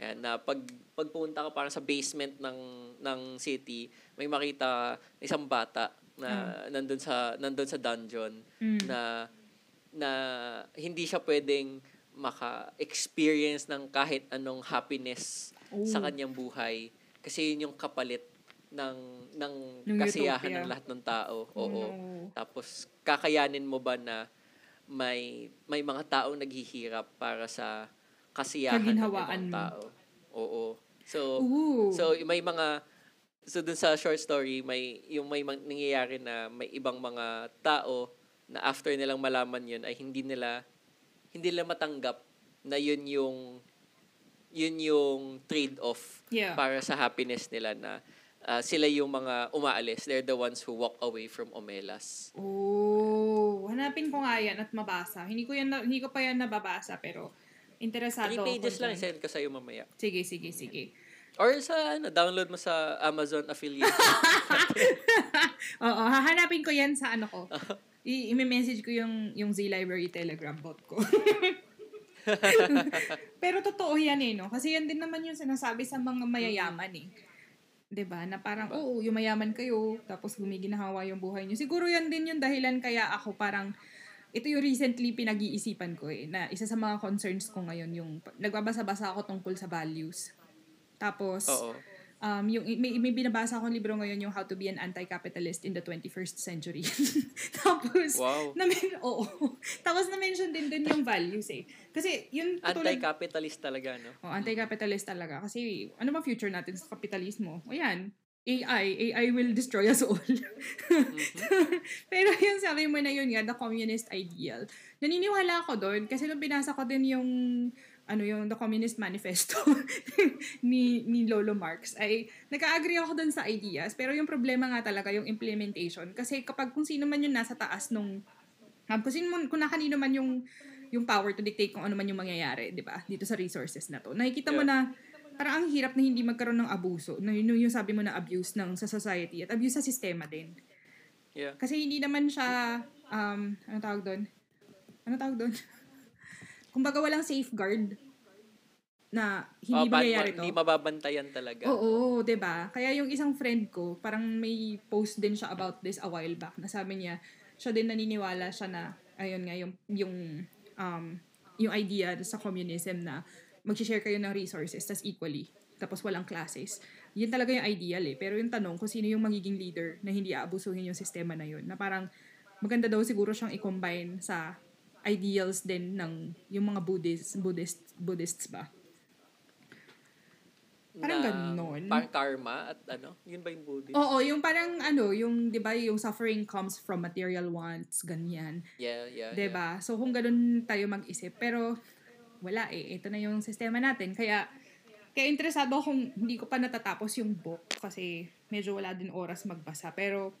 Ayan, na pag pagpunta ka parang sa basement ng ng city, may makita isang bata na mm. nandun sa nandun sa dungeon mm. na na hindi siya pwedeng maka-experience ng kahit anong happiness Ooh. sa kanyang buhay Kasi yun yung kapalit ng ng kasiyahan utopia ng lahat ng tao. Oo. No. Tapos kakayanin mo ba na may may mga taong naghihirap para sa kasiyahan ng ibang tao? Oo. So Ooh. so may mga so dun sa short story may yung may nangyayari na may ibang mga tao na after nilang malaman yun ay hindi nila hindi nila matanggap na yun yung yun yung trade-off yeah. para sa happiness nila na Uh, sila yung mga umaalis. They're the ones who walk away from Omelas. Oh, hanapin ko nga yan at mabasa. Hindi ko, yan na, hindi ko pa yan nababasa, pero interesado ako. Three pages lang, send ko sa'yo mamaya. Sige, sige, sige. Or sa, ano, download mo sa Amazon affiliate. Oo, hahanapin ko yan sa ano ko. I- I-message ko yung, yung Z-Library Telegram bot ko. Pero totoo yan eh, no? Kasi yan din naman yung sinasabi sa mga mayayaman eh. Diba? Na parang, oo, yumayaman kayo, tapos gumiginhawa yung buhay nyo. Siguro yan din yung dahilan kaya ako parang, ito yung recently pinag-iisipan ko eh, na isa sa mga concerns ko ngayon, yung nagbabasa-basa ako tungkol sa values. Tapos, um, yung, may, may binabasa akong libro ngayon yung How to Be an Anti-Capitalist in the twenty-first century. Tapos, wow. namin, oo. Tapos na-mention din din yung values eh. Kasi yun tutulad, anti-capitalist talaga, no? Oh, anti-capitalist talaga. Kasi ano ba future natin sa kapitalismo? O yan, A I. A I will destroy us all. Mm-hmm. Pero yun, sabi mo na yun nga, the communist ideal. Naniniwala ako doon kasi nung binasa ko din yung, ano yung the Communist Manifesto ni, ni Lolo Marx, ay naka-agree ako doon sa ideas. Pero yung problema nga talaga, yung implementation. Kasi kapag kung sino man yun nasa taas nung, kung sino man, kung na kanino man yung, yung power to dictate kung ano man yung mangyayari, di ba? Dito sa resources na to. Nakikita yeah. mo na parang ang hirap na hindi magkaroon ng abuso. No, yun yung sabi mo na abuse ng sa society at abuse sa sistema din. Yeah. Kasi hindi naman siya, um, ano tawag doon? Ano tawag doon? Kumbaga walang safeguard na hindi oh, mangyayari to. Hindi mababantayan talaga. Oo, oo, diba? Kaya yung isang friend ko, parang may post din siya about this a while back. Nasabi niya, siya din naniniwala siya na, ayun nga, yung, yung Um, yung idea sa communism na mag-share kayo ng resources tas equally, tapos walang classes. Yun talaga yung ideal eh. Pero yung tanong kung sino yung magiging leader na hindi aabusuhin yung sistema na yun. Na parang maganda daw siguro siyang i-combine sa ideals din ng yung mga Buddhists, Buddhist, Buddhists ba? Parang na, ganun. Parang karma at ano? Yun ba yung Buddhist? Oo, yung parang ano, yung di ba yung suffering comes from material wants, ganyan. Yeah, yeah, di ba? Yeah. So kung ganun tayo mag-isip. Pero wala eh. Ito na yung sistema natin. Kaya, kaya interesado kung hindi ko pa natatapos yung book kasi medyo wala din oras magbasa. Pero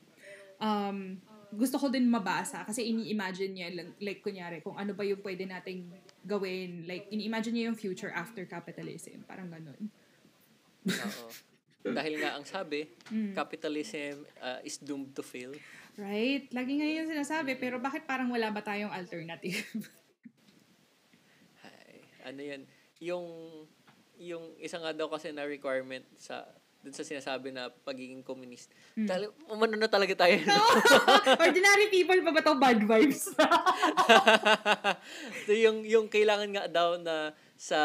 um, gusto ko din mabasa kasi ini-imagine niya, like kunyari, kung ano ba yung pwede nating gawin. Like, ini-imagine niya yung future after capitalism. Parang ganun. Oo. Dahil nga ang sabi, mm. capitalism uh, is doomed to fail. Right? Lagi nga yun sinasabi, pero bakit parang wala ba tayong alternative? Ay, ano yan? Yung, yung isa nga daw kasi na requirement sa dun sa sinasabi na pagiging communist. Mm. Dahil, umano na talaga tayo. No. Ordinary people pa ba ito? Bad vibes. So, yung, yung kailangan nga daw na sa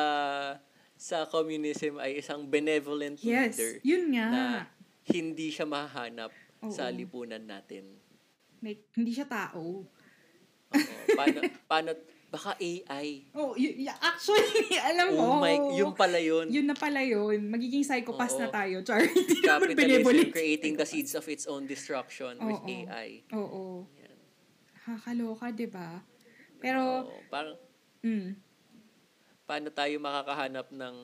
sa communism ay isang benevolent yes, leader yun nga. Na hindi siya mahanap Oo. Sa lipunan natin. Like, hindi siya tao. Oo, paano, paano, baka A I. Oh, y- actually, alam mo. Oh my, yun pala yun. Yun na pala yun. Magiging psychopath Oo. Na tayo, Charlie. Capitalism creating the seeds of its own destruction Oo. With A I. Oo. Yan. Kakaloka, diba? Pero, Oo, parang, mm. paano tayo makakahanap ng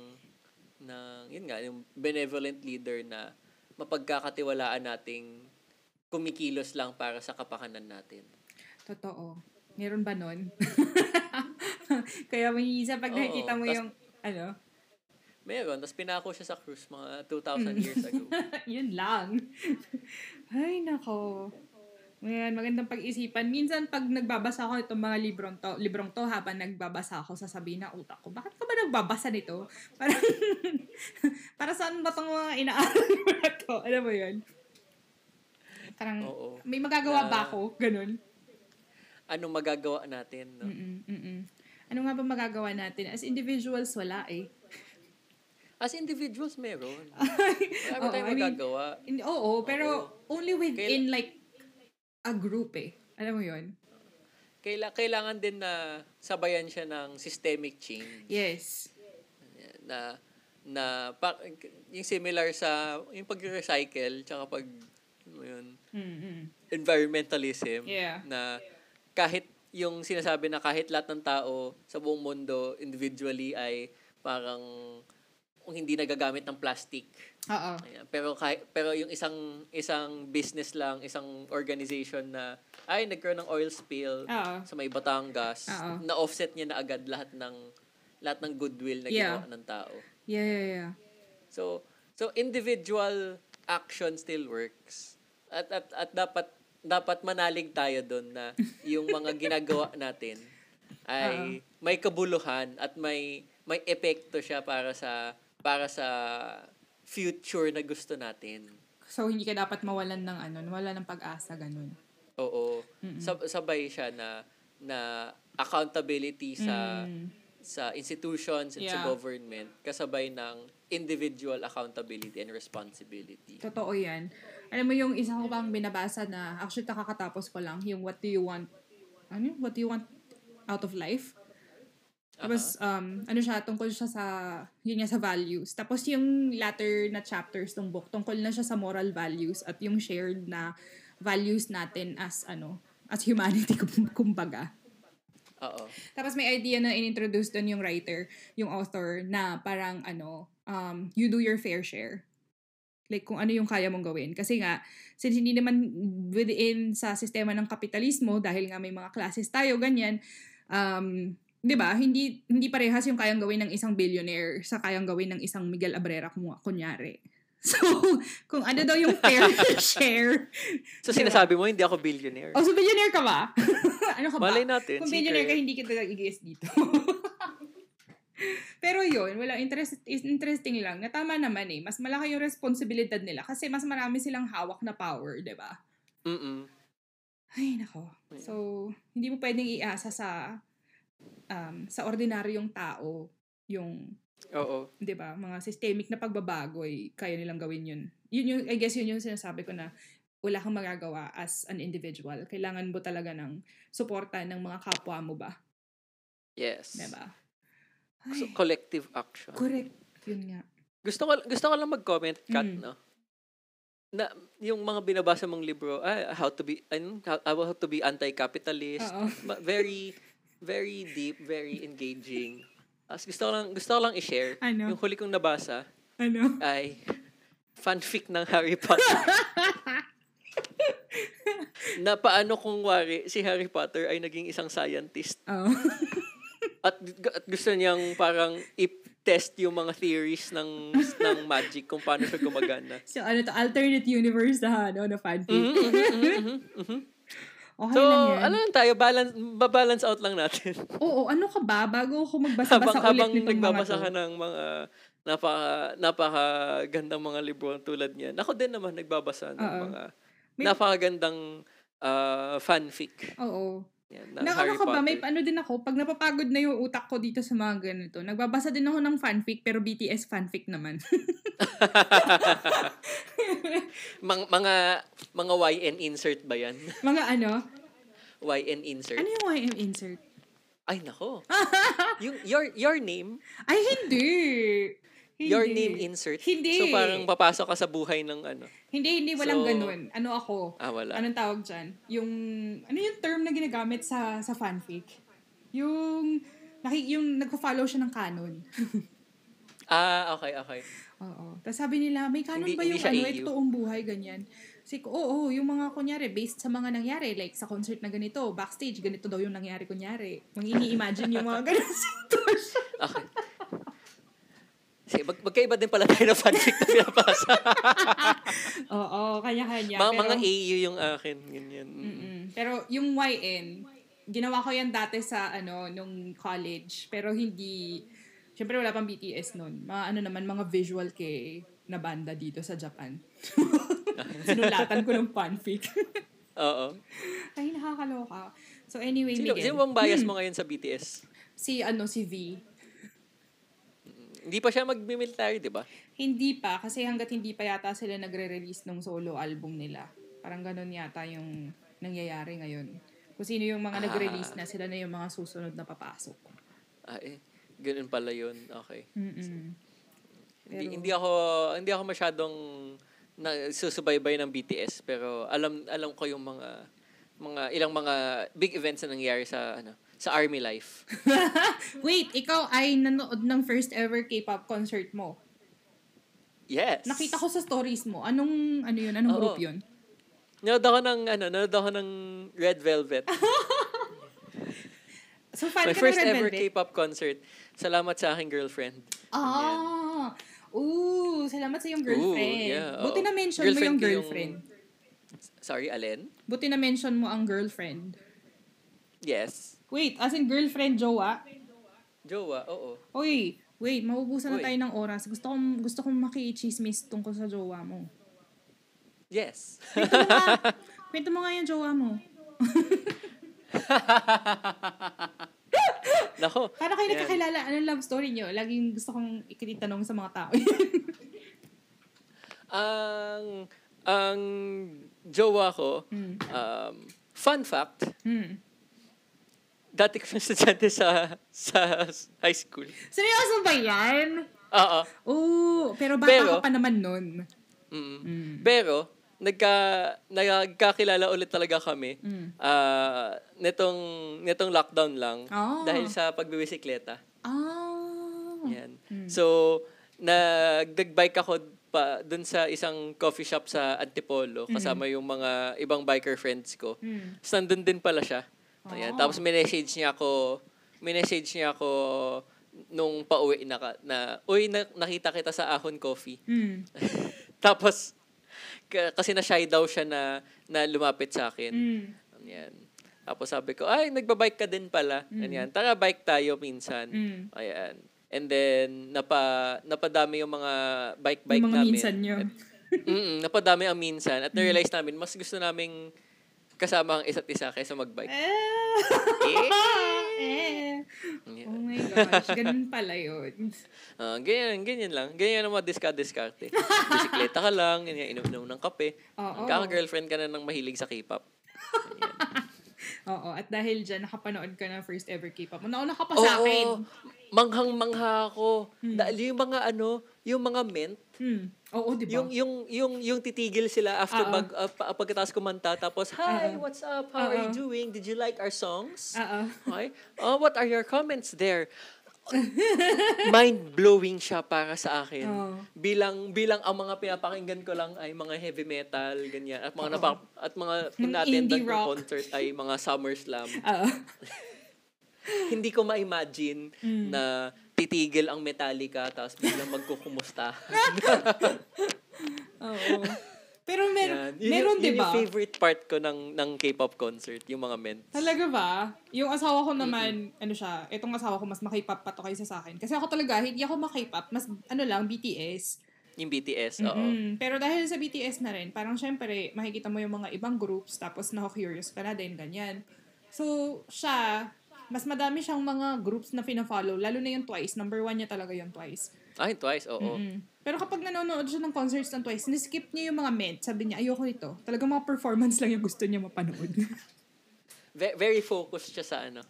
ng yun nga yung benevolent leader na mapagkakatiwalaan nating kumikilos lang para sa kapakanan natin. Totoo. Meron ba nun? Kaya may isa pag nakikita mo tas, yung ano? Meron. Tapos pinako siya sa cruise mga two thousand years ago. Yun lang. Ay, nako. Ayan, magandang pag-isipan. Minsan, pag nagbabasa ko itong mga librong to, librong to habang nagbabasa ako, sasabihin na utak ko, bakit ka ba nagbabasa nito? Parang, para saan ba itong mga inaaral mo na to? Alam mo yun? Parang, Oo, may magagawa na, ba ako? Ganun. Anong magagawa natin? No? Mm-mm, mm-mm. Ano nga ba magagawa natin? As individuals, wala eh. As individuals, meron. Marami oh, tayong I mean, magagawa. In, oo, oo, pero oo. Only within Kaila- like a group eh. Alam mo yun? Kaila- kailangan din na sabayan siya ng systemic change. Yes. Na, na pa, yung similar sa yung pag-recycle tsaka pag yun, mm-hmm. environmentalism yeah. na kahit yung sinasabi na kahit lahat ng tao sa buong mundo individually ay parang hindi nagagamit ng plastic. Oo. Pero kahit, pero yung isang isang business lang, isang organization na ay nagkaroon ng oil spill uh-oh. Sa may Batangas, uh-oh. Na-offset niya na agad lahat ng lahat ng goodwill na yeah. ginawa ng tao. Yeah, yeah, yeah. So so individual action still works. At at at dapat dapat manalig tayo doon na yung mga ginagawa natin ay uh-oh. May kabuluhan at may may epekto siya para sa para sa future na gusto natin. So hindi ka dapat mawalan ng ano, wala ng pag-asa ganun. Oo. Sab- sabay siya na na accountability sa mm. sa institutions and yeah. sa government kasabay ng individual accountability and responsibility. Totoo 'yan. Alam mo yung isa ko pang binabasa na actually kakatapos ko lang yung what do you want ano what do you want out of life? Tapos um ano siya tungkol siya sa yun nga sa values. Tapos yung latter na chapters ng book tungkol na siya sa moral values at yung shared na values natin as ano as humanity kumbaga. Oo. Tapos may idea na inintroduce doon yung writer, yung author na parang ano um you do your fair share. Like, kung ano yung kaya mong gawin. Kasi nga, since hindi naman within sa sistema ng kapitalismo, dahil nga may mga classes tayo, ganyan, um, di ba, hindi, hindi parehas yung kayang gawin ng isang billionaire sa kayang gawin ng isang Miguel Abreira, kunyari. So, kung ano daw yung fair share. So, diba? Sinasabi mo, hindi ako billionaire. Oh, so billionaire ka ba? Ano ka ba? Malay natin. Kung billionaire ka, hindi kita nag-i-guess dito. Pero yun, walang interest, interesting lang. Natama naman eh, mas malaki yung responsibilidad nila kasi mas marami silang hawak na power, diba? Mm-mm. Ay, nako. So, hindi mo pwedeng iasa sa um, sa ordinaryong tao yung, oo. Diba, mga systemic na pagbabago eh, kaya nilang gawin yun. Yun yung, I guess yun yung sinasabi ko na wala kang magagawa as an individual. Kailangan mo talaga ng suporta ng mga kapwa mo ba? Yes. Diba? So, collective action. Correct. Yun nga. Gusto ko, gusto ko lang mag-comment, Kat, mm. no? Na, yung mga binabasa mong libro, ah, how to be, how, how to be anti-capitalist. But very, very deep, very engaging. As gusto ko lang, gusto ko lang i-share. Ano? Yung huli kong nabasa, ano? Ay, fanfic ng Harry Potter. Na paano kung wari, si Harry Potter ay naging isang scientist. Oh. At, at gusto niyang parang i-test yung mga theories ng ng magic kung paano siya gumagana. So, ano to? Alternate universe na, ano, na fanfic. Mm-hmm, mm-hmm, mm-hmm. Okay so, lang yan. Ano lang tayo? Balance, balance out lang natin. Oo, ano ka ba? Bago ako magbasa-basa habang, ulit habang nitong mga to. Habang nagbabasa ka ng mga napaka, napakagandang mga libro tulad niyan. Ako din naman nagbabasa ng uh-oh. Mga may napakagandang uh, fanfic. Oo. Yan, na ano ka ba? May ano din ako, pag napapagod na yung utak ko dito sa mga ganito, nagbabasa din ako ng fanfic, pero B T S fanfic naman. Mang, mga mga Y N insert ba yan? Mga ano? Y N insert. Ano yung Y N insert? Ay, nako. Yung, your, your name? Ay, hindi. Hindi. Your name insert? Hindi. So, parang papasok ka sa buhay ng ano? Hindi, hindi. Walang so, ganun. Ano ako? Ah, wala. Anong tawag dyan? Yung, ano yung term na ginagamit sa sa fanfic? Yung, naki, yung nagpa-follow siya ng canon. Ah, okay, okay. Oo. Tapos sabi nila, may canon hindi, ba yung ano? Ito toong buhay, ganyan. Kasi, oo, oh, oh, yung mga kunyari, based sa mga nangyari, like sa concert na ganito, backstage, ganito daw yung nangyari kunyari. Mang ini-imagine yung mga ganun situation. Okay. Kasi mag- magkaiba din pala tayo ng fanfic na pinapasa. Oo, kanya-kanya. Mga, pero, mga A U yung akin, ganyan. Mm-mm. Pero yung Y N, ginawa ko yan dati sa, ano, nung college. Pero hindi, syempre wala pang B T S nun. Mga, ano naman, mga visual kei na banda dito sa Japan. Sinulatan ko ng fanfic. Oo. Ay, nakakaloka. So anyway, sino, Miguel. Sino bang bias hmm. mo ngayon sa B T S? Si, ano, si V. Hindi pa siya mag-military, di ba? Hindi pa, kasi hanggat hindi pa yata sila nagre-release ng solo album nila. Parang ganun yata yung nangyayari ngayon. Kung sino yung mga ah. nag-release na, sila na yung mga susunod na papasok. Ah, eh. Ganun pala yun. Okay. So, hindi, pero, hindi ako hindi ako masyadong nasusubaybay ng B T S, pero alam alam ko yung mga mga ilang mga big events na nangyari sa ano, sa army life. Wait, ikaw ay nanood ng first ever K-pop concert mo? Yes. Nakita ko sa stories mo. Anong ano yun? Anong Oo. group yun? Nanood ako ng ano, nanood ako ng Red Velvet. So my first ever Velvet? K-pop concert. Salamat sa aking girlfriend. Ah. Ooh, salamat sa yung girlfriend. Ooh, yeah, buti na mention mo yung girlfriend. Yung... Sorry, Alen? Buti na mention mo ang girlfriend. Yes. Wait, as in girlfriend, jowa? Jowa, oo. Oy, wait, maubusan na tayo ng oras. Gusto kong, gusto kong maki-chismis tungkol sa jowa mo. Yes. Kwento mo nga, kwento mo nga yung jowa mo. Nako. Paano kayo nakakilala? Anong love story nyo? Laging gusto kong ikitanong sa mga tao. Ang ang jowa ko, mm. um, fun fact, mm. dati ko yung estudyante sa, sa high school. Seryoso ba yan? Oo. Oo, pero baka pero, ako pa naman nun. Mm, mm. Pero, nagka nagkakilala ulit talaga kami mm. uh, nitong nitong lockdown lang oh. dahil sa pagbibisikleta. Oh. Yan. Mm. So nag-bike ako pa dun sa isang coffee shop sa Antipolo kasama mm. yung mga ibang biker friends ko. Mm. So, nandun din pala siya. Oh. Ayan. Tapos minessage niya ako, minessage niya ako nung pauwi na na uy na, nakita kita sa Ahon Coffee. Mm. Tapos kasi na-shy daw siya na, na lumapit sa akin. Mm. Ayan. Tapos sabi ko, ay, nagbabike ka din pala. Mm. Ayan. Tara, bike tayo minsan. Mm. Ayan. And then, napa, napadami yung mga bike-bike yung mga namin. Mga minsan nyo. Napadami ang minsan. At na-realize namin, mas gusto naming kasama ang isa't isa kaysa mag-bike. Eh. eh. Yeah. Oh my gosh, ganun pala yun. Uh, ganyan, ganyan lang. Ganyan ang mga diska-diskarte. Bisikleta ka lang, inom-inom ng kape. Oh, oh. Kaka-girlfriend ka na ng mahilig sa K-pop. Oo, at dahil dyan, nakapanood ka ng first ever K-pop. Nauna ka pa oh, sa akin. Oh, manghang-mangha ako. Hmm. Dahil yung mga ano, yung mga mint. Hmm. Oo, diba? Yung, yung, yung, yung titigil sila after mag, uh, pagkatapos kumanta. Tapos, hi, Uh-oh. what's up? How Uh-oh. are you doing? Did you like our songs? Uh-oh. Okay. Oh, what are your comments there? Mind-blowing siya para sa akin. Oh. Bilang bilang ang mga pinapakinggan ko lang ay mga heavy metal, ganyan. At mga, napa, at mga inattendan ko concert ay mga SummerSlam. Hindi ko ma-imagine mm. na titigil ang Metallica tapos biglang magkukumusta. Oo. Pero mer- yun, meron, di ba? Yung favorite part ko ng, ng K-pop concert, yung mga men. Talaga ba? Yung asawa ko naman, mm-hmm. ano siya, itong asawa ko, mas ma-K-pop pa to kaysa sa akin. Kasi ako talaga, hindi ako ma-K-pop, mas ano lang, B T S. Yung B T S, mm-hmm. oo. Pero dahil sa B T S na rin, parang syempre, makikita mo yung mga ibang groups, tapos naka-curious ka na din, ganyan. So, siya, mas madami siyang mga groups na fina-follow, lalo na yung Twice. Number one niya talaga yung Twice. Ay, Twice, oo. Mm-hmm. Pero kapag nanonood siya ng concerts ng Twice, niskip niya yung mga men. Sabi niya, ayoko nito. Talagang mga performance lang yung gusto niya mapanood. Very focused siya sa ano,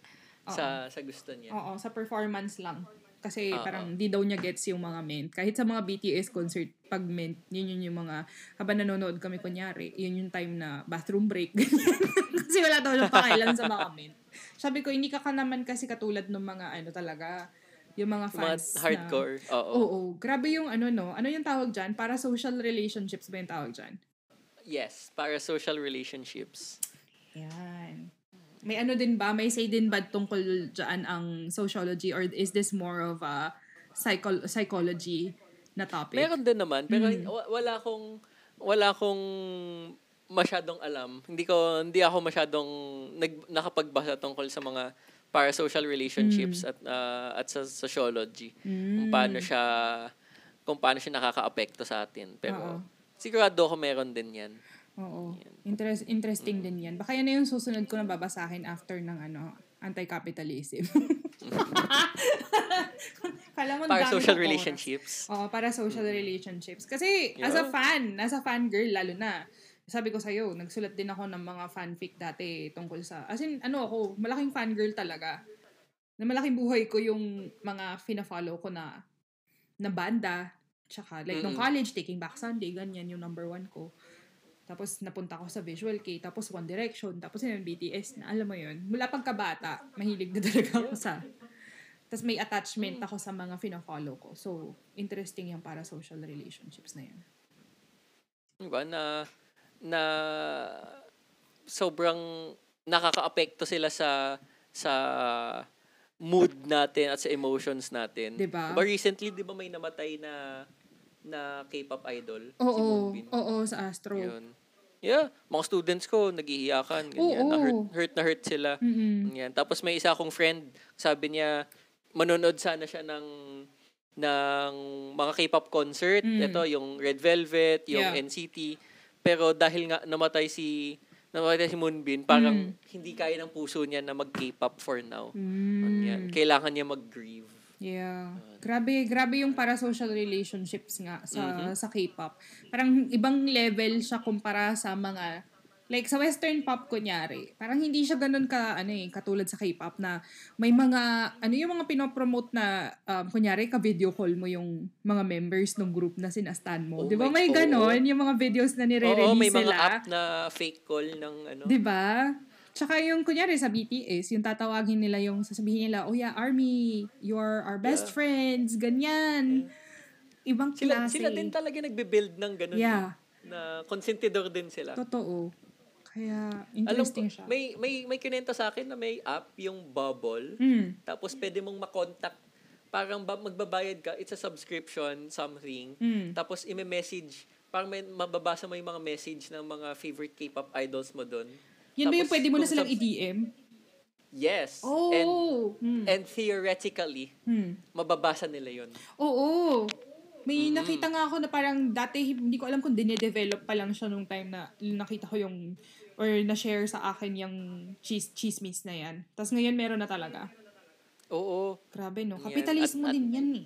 Uh-oh. sa sa gusto niya. Oo, sa performance lang. Kasi Uh-oh. parang di daw niya gets yung mga men. Kahit sa mga B T S concert, pag men, yun yun yung mga, habang nanonood kami kunyari, yun yung time na bathroom break. Kasi wala daw yung pakailan sa mga men. Sabi ko, hindi ka ka naman kasi katulad ng mga ano talaga, yung mga fans mga hardcore. Na... Oo. Oo, oo. Grabe yung ano, no? Ano yung tawag dyan? Para social relationships ba yung tawag dyan? Yes. Para social relationships. Yan. May ano din ba? May say din ba tungkol dyan ang sociology? Or is this more of a psycho- psychology na topic? Meron din naman. Pero mm. wala akong... Wala akong... masyadong alam. Hindi ko hindi ako masyadong nag, nakapagbasa tungkol sa mga para social relationships mm. at uh, at sa sociology. Mm. Kung paano siya kung paano siya nakakaapekto sa atin. Pero Uh-oh. sigurado ako meron din 'yan. Oo. Interes- interesting mm. din 'yan. Baka yan na yung susunod ko na babasahin after ng ano, anti-capitalism. Kala mo para social relationships. Oo, para social mm. relationships. Kasi yeah. as a fan, as a fan girl lalo na. Sabi ko sa'yo, nagsulat din ako ng mga fanfic dati tungkol sa... As in, ano ako, malaking fangirl talaga. Na malaking buhay ko yung mga fina-follow ko na, na banda. Tsaka, like, mm-hmm. nung college, Taking Back Sunday, ganyan yung number one ko. Tapos, napunta ko sa Visual Kei, tapos One Direction, tapos yung B T S, na alam mo yun. Mula pagkabata, mahilig na talaga ako sa... Tapos may attachment ako sa mga fina-follow ko. So, interesting yung para social relationships na yun. Diba na, na sobrang nakaka-apekto sila sa sa mood natin at sa emotions natin. Diba? Diba recently, diba may namatay na... na K-pop idol. Oo, si oo, sa Astro. Yun. Yeah, mga students ko, nag-iiyakan. Ganyan. Oo, na hurt, hurt na hurt sila. Mm-hmm. Ganyan. Tapos may isa akong friend, sabi niya, manonood sana siya ng, ng mga K-pop concert. Mm. Ito, yung Red Velvet, yung yeah. N C T. Pero dahil nga namatay si, namatay si Moonbin, parang mm. hindi kaya ng puso niya na mag-K-pop for now. Mm. Kailangan niya mag-grieve. Yeah. Grabe, grabe yung para social relationships nga sa mm-hmm. sa K-pop. Parang ibang level siya kumpara sa mga like sa Western pop kunyari. Parang hindi siya ganoon ka ano eh katulad sa K-pop na may mga ano yung mga pino-promote na um, kunyari ka video call mo yung mga members ng group na sinastan mo. Oh, 'di ba may ganoon oh. yung mga videos na nire-release oh, oh, may mga sila. App na fake call ng ano. 'Di ba? Tsaka yung, kunyari, sa B T S, yung tatawagin nila yung, sasabihin nila, oh yeah, ARMY, you're our best yeah. friends, ganyan. Yeah. Ibang sila, klase. Sila din talaga nagbe-build ng ganun. Yeah. Na konsentidor din sila. Totoo. Kaya, interesting alam, siya. May, may, may kinento sa akin na may app, yung Bubble, mm. tapos pwede mong makontakt. Parang magbabayad ka, it's a subscription, something, mm. tapos ime-message, parang may, mababasa mo yung mga message ng mga favorite K-pop idols mo doon. Yun ba yung pwede mo na silang i-D M? Yes. Oh. And, hmm. and theoretically, hmm. mababasa nila yun. Oo. May mm-hmm. nakita nga ako na parang dati, hindi ko alam kung dinedevelop pa lang siya nung time na nakita ko yung, or na-share sa akin yung cheese, chismis na yan. Tapos ngayon, meron na talaga. Oo. Grabe, no? Kapitalismo at, at, din yan, eh.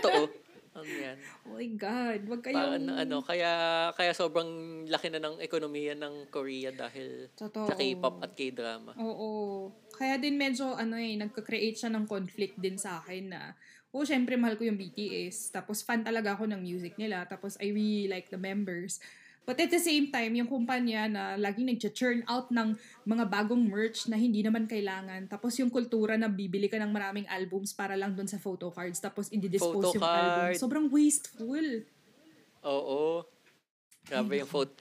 Totoo. Yan. Oh my God, wag kayong... Pa, ano, kaya, kaya sobrang laki na ng ekonomiya ng Korea dahil totoo. Sa K-pop at K-drama. Oo. Kaya din medyo, ano eh, nagka-create siya ng conflict din sa akin na, oh, syempre mahal ko yung B T S, tapos fan talaga ako ng music nila, tapos I really like the members. But at the same time, yung kumpanya na laging nag-churn out ng mga bagong merch na hindi naman kailangan. Tapos yung kultura na bibili ka ng maraming albums para lang dun sa photo cards. Tapos i-dispose yung album. Sobrang wasteful. Oo. Grabe yung, pho-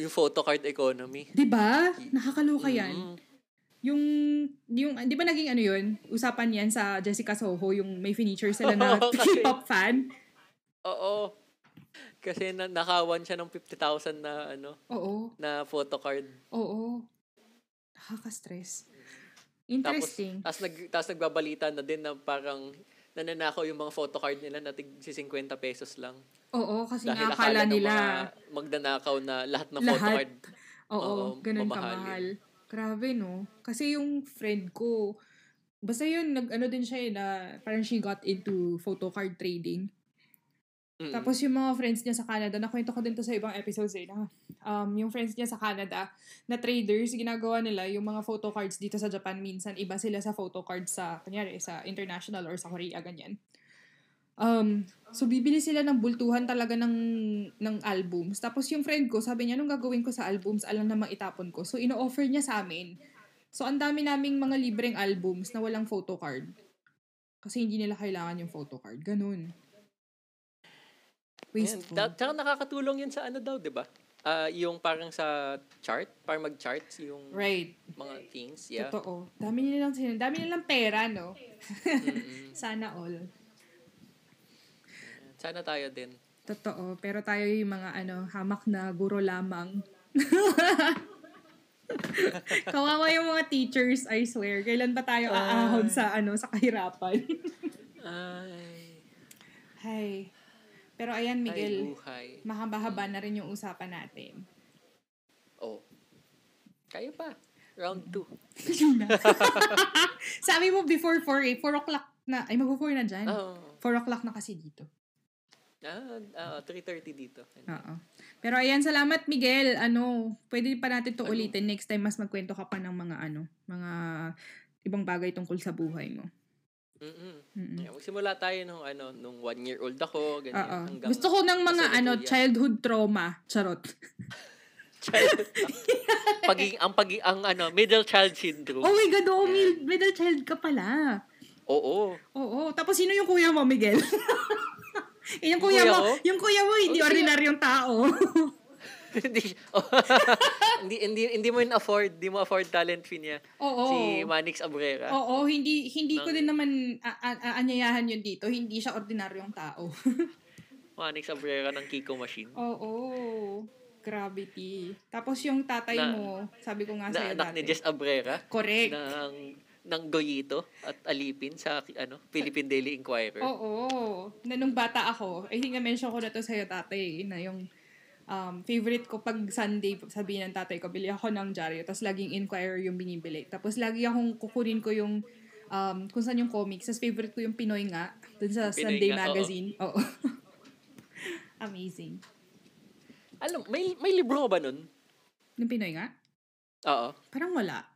yung photo card economy. Diba? Nakakaloka yan. Mm. Yung, yung, di ba naging ano yun? Usapan yan sa Jessica Soho, yung may furniture sila na K-pop fan. Oo. Kasi na, nakawan siya ng fifty thousand na ano, oo. Na photocard. Oo. Nakaka-stress. Interesting. Tapos, tas nag tas nagbabalita na din na parang nananakaw yung mga photocard nila na tig si fifty pesos lang. Oo, kasi dahil akala nila magdanakaw na lahat ng lahat. Photocard. Oo, oo ganun kamahal. Grabe no. Kasi yung friend ko basta yun nag ano din siya eh, na parang she got into photocard trading. Mm-hmm. Tapos yung mga friends niya sa Canada, nakwento ko din to sa ibang episodes eh, na um, yung friends niya sa Canada na traders, ginagawa nila yung mga photocards dito sa Japan minsan, iba sila sa photocards sa, kanyari, sa international or sa Korea, ganyan. Um, so bibili sila ng bultuhan talaga ng, ng albums. Tapos yung friend ko, sabi niya, nung gagawin ko sa albums, alam namang itapon ko. So ino-offer niya sa amin. So ang dami naming mga libreng albums na walang photocard. Kasi hindi nila kailangan yung photocard. Ganun. Tsaka nakakatulong yun sa ano daw, di ba? Uh, yung parang sa chart, parang mag-chart yung right. mga things. Yeah. Totoo. Dami nilang, dami nilang pera, no? Sana all. Sana tayo din. Totoo. Pero tayo yung mga ano, hamak na guro lamang. Kawawa yung mga teachers, I swear. Kailan ba tayo Ay. aahon sa, ano, sa kahirapan? Ay. Ay. Pero ayan, Miguel, mahaba-haba na rin yung usapan natin. Oh. Kayo pa. Round two. Sabi mo before four, eh, four o'clock na. Ay, mag-four na dyan. Oh. four o'clock na kasi dito. Ah, uh, uh, three thirty dito. Oo. Pero ayan, salamat Miguel. Ano, pwede pa natin to ano? ulitin next time, mas magkwento ka pa ng mga ano, mga ibang bagay tungkol sa buhay mo. Mm. Mm. Magsimula tayo nung ano, nung one year old ako, ganyan. Uh-oh. Hanggang gusto ko ng mga ano, yan. Childhood trauma, charot. Child, paging ang paging ang ano, middle child syndrome. Oh my God, oh, middle, middle child ka pala. Oo. Oo. Tapos sino yung kuya mo, Miguel? Eh, yung kuya, kuya mo, oh? yung kuya mo hindi oh, ordinaryong tao. Hindi, oh, hindi, hindi, hindi mo in-afford, hindi mo afford talent fee niya. Oh, oh. Si Manix Abrera. Oo, oh, oh, hindi hindi ng, ko din naman a- a- a- anyayahan yun dito. Hindi siya ordinaryong tao. Manix Abrera ng Kiko Machine. Oo, oh, oh. Gravity. Tapos yung tatay na, mo, sabi ko nga sa'yo dati. Na anak ni Jess Abrera. Correct. Ng... ng Goyito at Alipin sa ano Philippine Daily Inquirer. Oo. Na nung bata ako, I think na-mention ko na to sa'yo, tatay, na yung um, favorite ko pag Sunday, sabihin ng tatay ko, bili ako ng dyaryo, tapos laging Inquirer yung binibili. Tapos lagi akong kukunin ko yung um, kung saan yung comics. Tapos favorite ko yung Pinoy nga, dun sa Pinoy Sunday nga, magazine. Oo. Oo. Amazing. Alam, may, may libro ba nun? Yung Pinoy nga? Oo. Parang wala.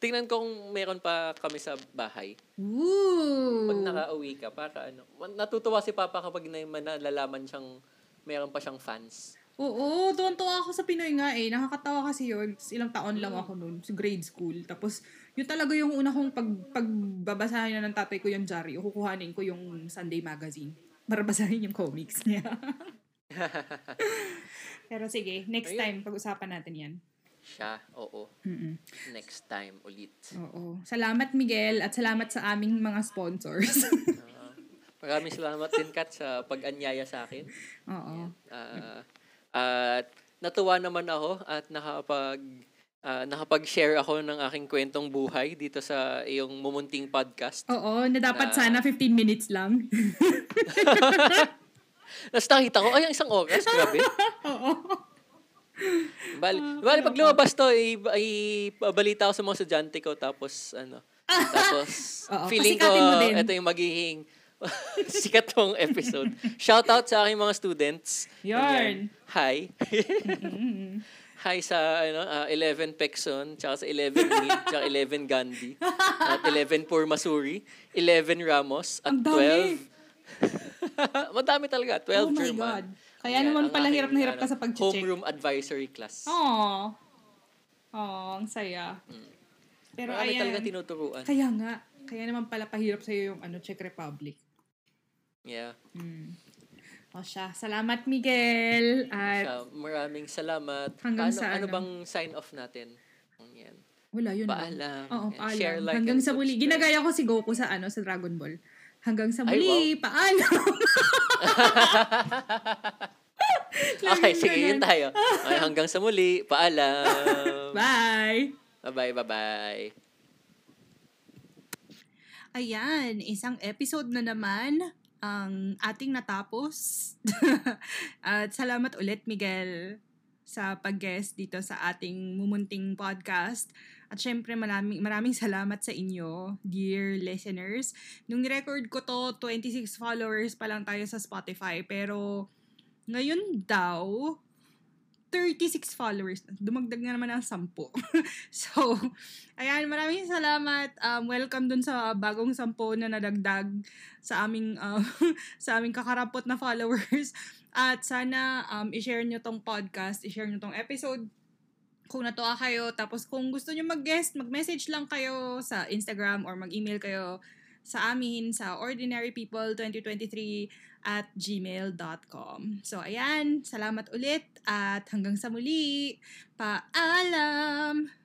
Tingnan ko kung meron pa kami sa bahay. Ooh. Pag naka-uwi ka, para ano. Natutuwa si Papa kapag nalalaman siyang meron pa siyang fans. Oo, tuwan-tuwa ako sa Pinoy nga eh. Nakakatawa kasi yun. Ilang taon lang ako noon, grade school. Tapos, yun talaga yung una kong pag, pagbabasahin na ng tatay ko yung dyaryo. Kukuhanin ko yung Sunday magazine para basahin yung comics niya. Pero sige, next Ayun. time pag-usapan natin yan. Siya, oo. Mm-mm. Next time ulit. Oo. Salamat Miguel at salamat sa aming mga sponsors. uh, maraming salamat din Kat sa pag-anyaya sa akin. Oo. Uh, at natuwa naman ako at nakapag uh, nakapag-share ako ng aking kwentong buhay dito sa iyong mumunting podcast. Oo, na dapat na, sana fifteen minutes lang. Tapos nakita ko, ay, isang oras, grabe. Oo. Bali, bali pag lumabas to, ibalita ko sa mga estudyante ko, tapos, ano, tapos, oo, feeling ko, ito yung magiging sikat tong episode. Shout out sa aking mga students. Yarn. Hi. Mm-hmm. Hi sa, ano, uh, eleven Pekson, tsaka sa eleven Mead, tsaka eleven Gandhi, at eleven Purmasuri, eleven Ramos, at twelve. Madami talaga, twelve oh German. God. Kaya yan, naman pala hirap na hirap ka sa pag-check. Homeroom advisory class. Oo. Oo, ang saya. Mm. Pero marami ayan. Marami talaga tinuturuan. Kaya nga. Kaya naman pala pahirap sa'yo yung ano, Czech Republic. Yeah. Mm. O siya. Salamat, Miguel. At siya, maraming salamat. Hanggang ano, sa ano? Ano bang sign-off natin? Yan. Wala, yun. Paalam. Oo, paalam. Share, like, hanggang sa muli. Ginagaya ko si Goku sa ano sa Dragon Ball. Hanggang sa muli, wow. Paalam. Okay, sige, yun tayo. Okay, hanggang sa muli, paalam. Bye. Bye-bye, bye-bye. Ayan, isang episode na naman ang ating natapos. At salamat ulit, Miguel, sa pag-guest dito sa ating mumunting podcast. At syempre, maraming, maraming salamat sa inyo, dear listeners. Nung record ko to, twenty-six followers pa lang tayo sa Spotify. Pero ngayon daw, thirty-six followers. Dumagdag na naman ang ten. So, ayan, maraming salamat. Um, welcome dun sa bagong ten na nadagdag sa aming, uh, sa aming kakarapot na followers. At sana um, i-share nyo tong podcast, i-share nyo tong episode. Kung natuwa kayo, tapos kung gusto nyo mag-guest, mag-message lang kayo sa Instagram or mag-email kayo sa amin sa ordinary people twenty twenty-three at gmail dot com. So, ayan. Salamat ulit at hanggang sa muli. Paalam!